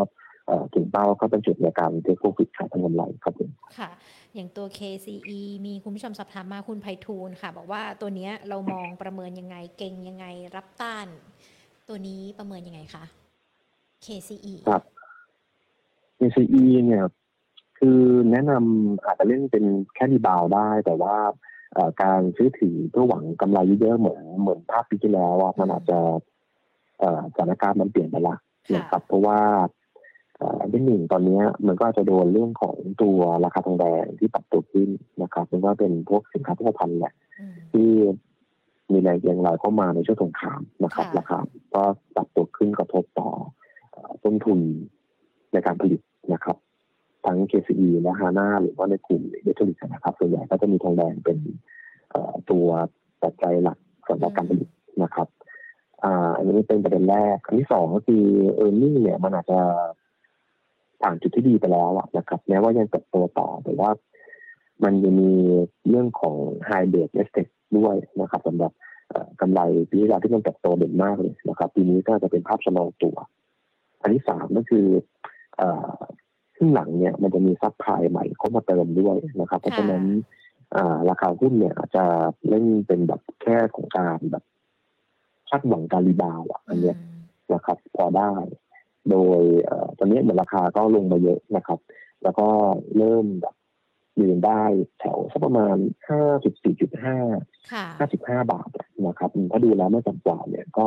ถึงเป้าก็เป็นจุดในการเทคโปรฟิตขายทางกำไรครับผมค่ะอย่างตัว KCE มีคุณผู้ชมสอบถามมาคุณไพฑูรย์ค่ะบอกว่าตัวนี้เรามองประเมินยังไงเก่งยังไงรับต้านตัวนี้ประเมินยังไงคะ KCE ครับ KCE เนี่ยคือแนะนำอาจจะเล่นเป็นแค่รีบาวได้แต่ว่าการซื้อถือเพื่อหวังกำไรเยอะๆเหมือนภาพปีที่แล้วมันอาจจะสถานการณ์มันเปลี่ยนไปละนะครับเพราะว่าเรื่องหนึ่งตอนนี้มันก็จะโดนเรื่องของตัวราคาทองแดงที่ปรับตัวขึ้นนะครับมันก็เป็นพวกสินค้าโภคภัณฑ์แหละที่มีแรงเอียงลอยเข้ามาในช่วงสงครามนะครับราคาก็ปรับตัวขึ้นกระทบต่อต้นทุนในการผลิตนะครับทั้ง KCE และฮาน่าหรือว่าในกลุ่มอิเล็กทรอนิกส์นะครับส่วนใหญ่ก็จะมีทองแดงเป็นตัวปัจจัยหลักสำหรับการผลิตนะครับอันนี้เป็นประเด็นแรกอันที่สองก็คือearningเนี่ยมันอาจจะผ่านจุดที่ดีไปแล้วนะครับแม้ว่ายังเติบโตต่อแต่ว่ามันยังมีเรื่องของ high base effect ด้วยนะครับสำหรับกำไรปีที่แล้วที่มันเติบโตเด่นมากเลยนะครับปีนี้ก็จะเป็นภาพชะลอตัวอันที่สามก็คือขึ้นหลังเนี่ยมันจะมีซัพพลายใหม่เข้ามาเติมด้วยนะครับเพราะฉะนั้นราคาหุ้นเนี่ยอาจจะเล่นเป็นแบบแค่ของการแบบคาดหวังการรีบาวอันนี้นะครับพอได้โดยตอนนี้เหมือนราคาก็ลงมาเยอะนะครับแล้วก็เริ่มแบบยืนได้แถวสักประมาณ 54.5 55 บาทนะครับถ้าดูแล้วไม่ต่ำกว่าเนี่ยก็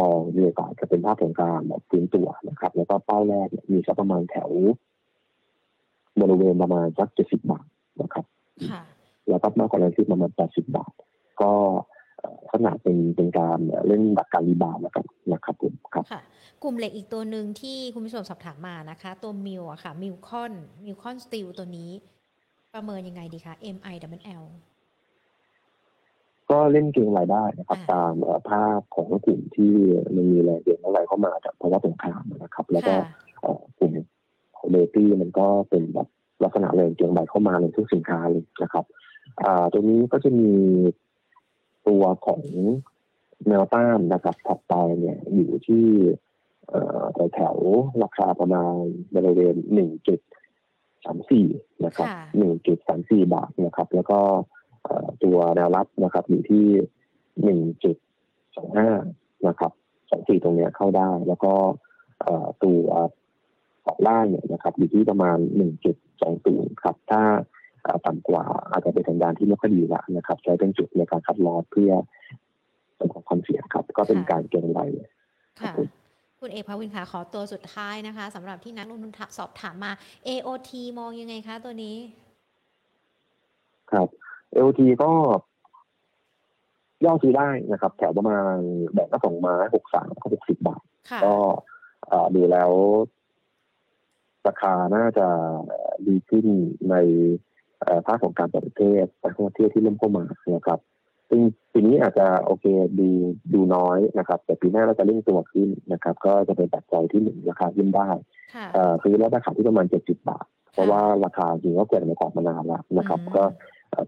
มองเรื่องการจะเป็นภาพของการแบบฟื้นตัวนะครับแล้วก็เป้าแรกมีสักประมาณแถวบริเวณประมาณสัก70 บาทนะครับแล้วก็มากกว่านั้นคือประมาณ80 บาทก็ขนาดเป็นการเล่นแบบการรีบาวแล้วกันนะครับผมครับกลุ่มเหล็กอีกตัวหนึ่งที่คุณผู้ชมสอบถามมานะคะตัวมิวค่ะมิวคอนสตีลตัวนี้ประเมินยังไงดีคะ MIWL ก็เล่นเก็งรายได้นะครับตามภาพของกลุ่มที่มันมีแรงเก็งอะไรเข้ามาจากเพราะว่าสงครามนะครับแล้วก็กลุ่มของเดตี้มันก็เป็นแบบลักษณะแรงเก็งรายเข้ามาในทุกสินค้าเลยนะครับตัวนี้ก็จะมีตัวของแนวต้านนะครับถัดไปเนี่ยอยู่ที่แถวราคาประมาณบริเวณ 1.34 นะครับ 1.34 บาทนะครับแล้วก็ตัวแนวรับนะครับอยู่ที่ 1.25 นะครับ24ตรงเนี้ยเข้าได้แล้วก็ตัวขอบล่างเนี่ยนะครับอยู่ที่ประมาณ 1.20 ครับถ้าต่ำกว่าอาจจะเป็นสัญญาณที่ไม่ค่อยดีละนะครับใช้เป็นจุดในการคัดลอสเพื่อ ส่วนของความเสี่ยงครับก็เป็นการเก็งกำไรค่ะคุณเอกภวินค่ะขอตัวสุดท้ายนะคะสำหรับที่นักลงทุนสอบถามมา AOT มองยังไงคะตัวนี้ครับ AOT ก็ย่อซื้อได้นะครับแถวประมาณแบ่งก็ส่งมา63ก็60บาทก็ดูแล้วราคาน่าจะดีขึ้นในภาคของการต่างประเทศที่เริ่มเข้ามานะครับซึ่งปีนี้อาจจะโอเคดูน้อยนะครับแต่ปีหน้าเราจะเร่งตัวขึ้นนะครับก็จะเป็นปัจจัยที่หนึ่งราคาขึ้นได้ซื้อแล้วราคาที่ประมาณ70บาทเพราะว่าราคาจริงก็เกิดในกรอบมานานแล้วนะครับก็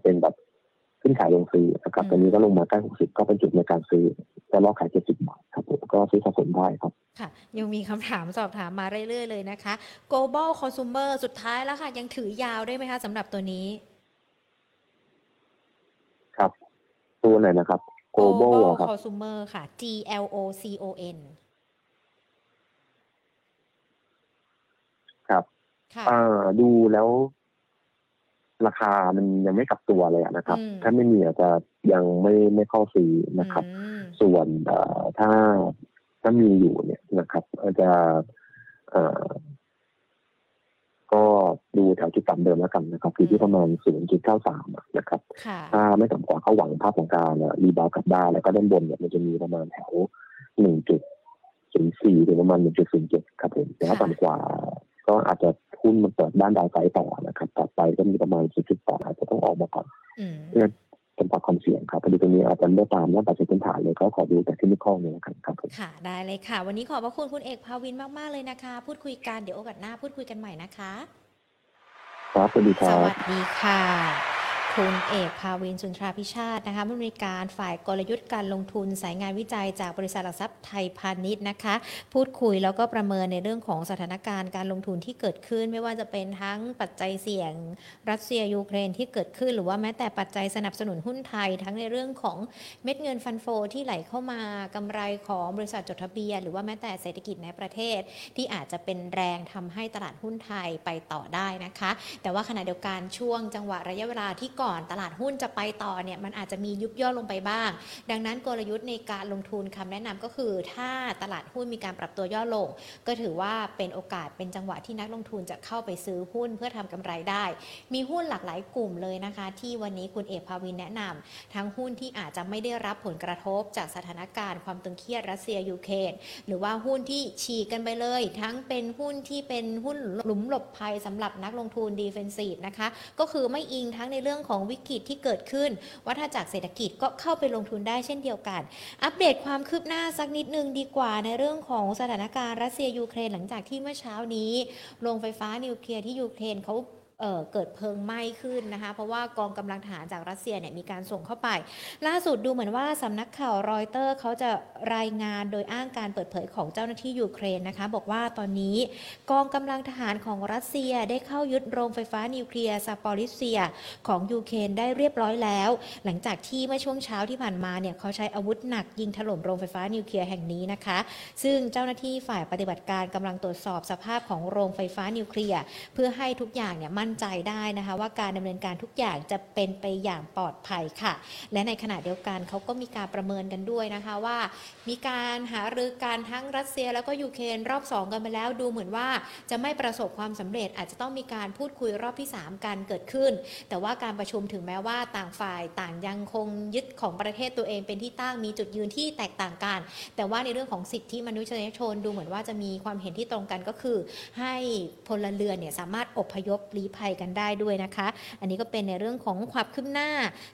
เป็นแบบขึ้นขายลงซื้อนะครับตอนนี้ก็ลงมาใกล้60ก็เป็นจุดในการซื้อแต่รอขาย70บาทครับก็ซื้อสะสมได้ครับค่ะยังมีคำถามสอบถามมาเรื่อยๆเลยนะคะ Global Consumer สุดท้ายแล้วค่ะยังถือยาวได้ไหมคะสำหรับตัวนี้ครับตัวไหนนะครับ Global Consumer ค่ะ G L O C O N ครับค่ะดูแล้วราคามันยังไม่กลับตัวเลยนะครับถ้าไม่มีอาจจะยังไม่เข้าซื้อนะครับส่วนถ้ามีอยู่เนี่ยนะครับอาจจะก็ดูแถวจุดต่ำเดิมแล้วกันนะครับคือที่ประมาณ 0.93 นะครับถ้าไม่ต่ำกว่าเข้าหวังภาพของการรีบาวกลับได้แล้วก็ด้านบนเนี่ยมันจะมีประมาณแถว 1.04 ถึงประมาณ 1.07 ครับผมแต่ถ้าต่ำกว่าก็อาจจะหุ้นมันเปิดด้านดาวไซด์ต่อนะครับต่อไปก็มีประมาณ 0.8 อาจจะต้องออกมาก่อนเพื่อจำกัดความเสี่ยงครับพอดีตรงนี้อาจจะได้ตามแล้วแต่จะเป็นฐานเลยก็ขอดูแต่ที่ไม่คล่องเลยนะครับค่ะได้เลยค่ะวันนี้ขอบพระคุณคุณเอกภวินมากๆเลยนะคะพูดคุยกันเดี๋ยวโอกาสหน้าพูดคุยกันใหม่นะคะครับสวัสดีครับสวัสดีค่ะคุณเอกภวินสุนทราภิชาตินะคะผู้อำนวยการฝ่ายกลยุทธ์การลงทุนสายงานวิจัยจากบริษัทหลักทรัพย์ไทยพาณิชย์นะคะพูดคุยแล้วก็ประเมินในเรื่องของสถานการณ์การลงทุนที่เกิดขึ้นไม่ว่าจะเป็นทั้งปัจจัยเสี่ยงรัสเซียยูเครนที่เกิดขึ้นหรือว่าแม้แต่ปัจจัยสนับสนุนหุ้นไทยทั้งในเรื่องของเม็ดเงินฟันโฟที่ไหลเข้ามากำไรของบริษัทจดทะเบียนหรือว่าแม้แต่เศรษฐกิจในประเทศที่อาจจะเป็นแรงทำให้ตลาดหุ้นไทยไปต่อได้นะคะแต่ว่าขณะเดียวกันช่วงจังหวะระยะเวลาที่ก่อนตลาดหุ้นจะไปต่อเนี่ยมันอาจจะมียุบย่อลงไปบ้างดังนั้นกลยุทธ์ในการลงทุนคำแนะนำก็คือถ้าตลาดหุ้นมีการปรับตัวย่อลงก็ถือว่าเป็นโอกาสเป็นจังหวะที่นักลงทุนจะเข้าไปซื้อหุ้นเพื่อทำกำไรได้มีหุ้นหลากหลายกลุ่มเลยนะคะที่วันนี้คุณเอกภวินแนะนำทั้งหุ้นที่อาจจะไม่ได้รับผลกระทบจากสถานการณ์ความตึงเครียดรัสเซียยูเครนหรือว่าหุ้นที่ฉีกกันไปเลยทั้งเป็นหุ้นที่เป็นหุ้นหลุมหลบภัยสำหรับนักลงทุนดีเฟนซีฟนะคะก็คือไม่อิงทั้งในเรื่องของวิกฤตที่เกิดขึ้นว่าถ้าจากเศรษฐกิจก็เข้าไปลงทุนได้เช่นเดียวกันอัปเดตความคืบหน้าสักนิดนึงดีกว่าในเรื่องของสถานการณ์รัสเซียยูเครนหลังจากที่เมื่อเช้านี้โรงไฟฟ้านิวเคลียร์ที่ยูเครนเขาเกิดเพลิงไหม้ขึ้นนะคะเพราะว่ากองกำลังทหารจากรัสเซียเนี่ยมีการส่งเข้าไปล่าสุดดูเหมือนว่าสำนักข่าวรอยเตอร์เขาจะรายงานโดยอ้างการเปิดเผยของเจ้าหน้าที่ยูเครนนะคะบอกว่าตอนนี้กองกำลังทหารของรัสเซียได้เข้ายึดโรงไฟฟ้านิวเคลียร์ซาปอริเซียของยูเครนได้เรียบร้อยแล้วหลังจากที่เมื่อช่วงเช้าที่ผ่านมาเนี่ยเขาใช้อาวุธหนักยิงถล่มโรงไฟฟ้านิวเคลียร์แห่งนี้นะคะซึ่งเจ้าหน้าที่ฝ่ายปฏิบัติการกำลังตรวจสอบสภาพของโรงไฟฟ้านิวเคลียร์เพื่อให้ทุกอย่างเนี่ยมั่นใจได้นะคะว่าการดำเนินการทุกอย่างจะเป็นไปอย่างปลอดภัยค่ะและในขณะเดียวกันเขาก็มีการประเมินกันด้วยนะคะว่ามีการหารือการทั้งรัสเซียแล้วก็ยูเครนรอบ2กันไปแล้วดูเหมือนว่าจะไม่ประสบความสำเร็จอาจจะต้องมีการพูดคุยรอบที่3กันเกิดขึ้นแต่ว่าการประชุมถึงแม้ว่าต่างฝ่ายต่างยังคงยึดของประเทศตัวเองเป็นที่ตั้งมีจุดยืนที่แตกต่างกันแต่ว่าในเรื่องของสิทธิมนุษยชนดูเหมือนว่าจะมีความเห็นที่ตรงกันก็คือให้พลเรือนเนี่ยสามารถอพยพลี้ภัยกันได้ด้วยนะคะอันนี้ก็เป็นในเรื่องของความคืบหน้า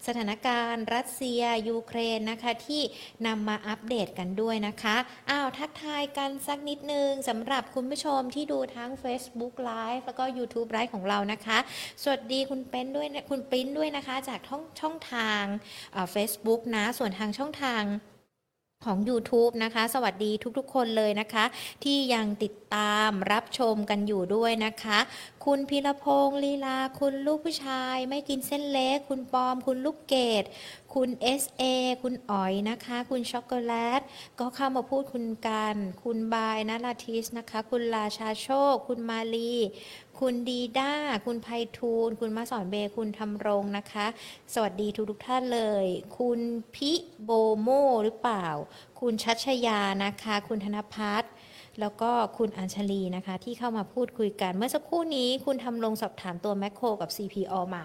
สถานการณ์รัสเซียยูเครนนะคะที่นำมาอัปเดตกันด้วยนะคะทักทายกันสักนิดนึงสำหรับคุณผู้ชมที่ดูทั้ง Facebook Live แล้วก็ YouTube Live ของเรานะคะสวัสดีคุณเป้นด้วยคุณปิ้นด้วยนะคะจากช่องทางFacebook นะส่วนทางช่องทางของ YouTube นะคะสวัสดีทุกๆคนเลยนะคะที่ยังติดตามรับชมกันอยู่ด้วยนะคะคุณพีรพงษ์ลีลาคุณลูกผู้ชายไม่กินเส้นเล็กคุณปอมคุณลูกเกดคุณ SA คุณอ๋อยนะคะคุณช็อกโกแลตก็เข้ามาพูดคุณกันคุณบายนะลาทิสนะคะคุณราชาโชคคุณมาลี คุณดีด้าคุณไพฑูรย์คุณมาสอนเบคุณธำรงนะคะสวัสดีทุกท่านเลยคุณพิโบโมหรือเปล่าคุณชัชยานะคะคุณธนภัทรแล้วก็คุณอัญชลีนะคะที่เข้ามาพูดคุยกันเมื่อสักครู่นี้คุณทำลงสอบถามตัวแมคโครกับ CPO มา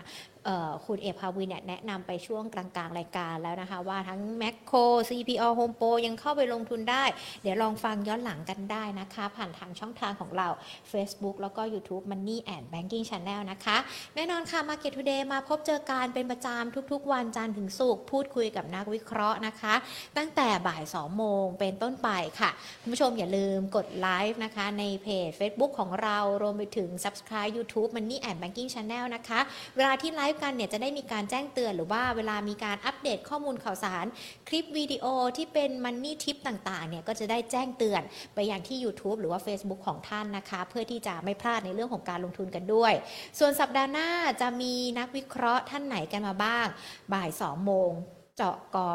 คุณเอภาวีแนะนำไปช่วงกลางๆรายการแล้วนะคะว่าทั้งแมคโคร CPO โฮมโปรยังเข้าไปลงทุนได้เดี๋ยวลองฟังย้อนหลังกันได้นะคะผ่านทางช่องทางของเรา Facebook แล้วก็ YouTube Money and Banking Channel นะคะแน่นอนค่ะ Market Today มาพบเจอกันเป็นประจำทุกๆวันจันทร์ถึงศุกร์พูดคุยกับนักวิเคราะห์นะคะตั้งแต่บ่าย 2 โมงเป็นต้นไปค่ะคุณผู้ชมอย่าลืมกดไลฟ์นะคะในเพจ Facebook ของเรารวมไปถึง Subscribe YouTube Money and Banking Channel นะคะเวลาที่ไลฟ์กันเนี่ยจะได้มีการแจ้งเตือนหรือว่าเวลามีการอัปเดตข้อมูลข่าวสารคลิปวิดีโอที่เป็น Money Tip ต่างๆเนี่ยก็จะได้แจ้งเตือนไปอย่างที่ YouTube หรือว่า Facebook ของท่านนะคะเพื่อที่จะไม่พลาดในเรื่องของการลงทุนกันด้วยส่วนสัปดาห์หน้าจะมีนักวิเคราะห์ท่านไหนกันมาบ้างบ่าย 2 โมงเจาะกอ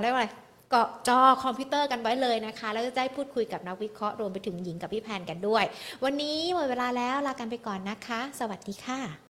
เรียกว่าอะไรเกาะจอคอมพิวเตอร์กันไว้เลยนะคะแล้วจะได้พูดคุยกับนักวิเคราะห์รวมไปถึงหญิงกับพี่แพนกันด้วยวันนี้หมดเวลาแล้วลากันไปก่อนนะคะสวัสดีค่ะ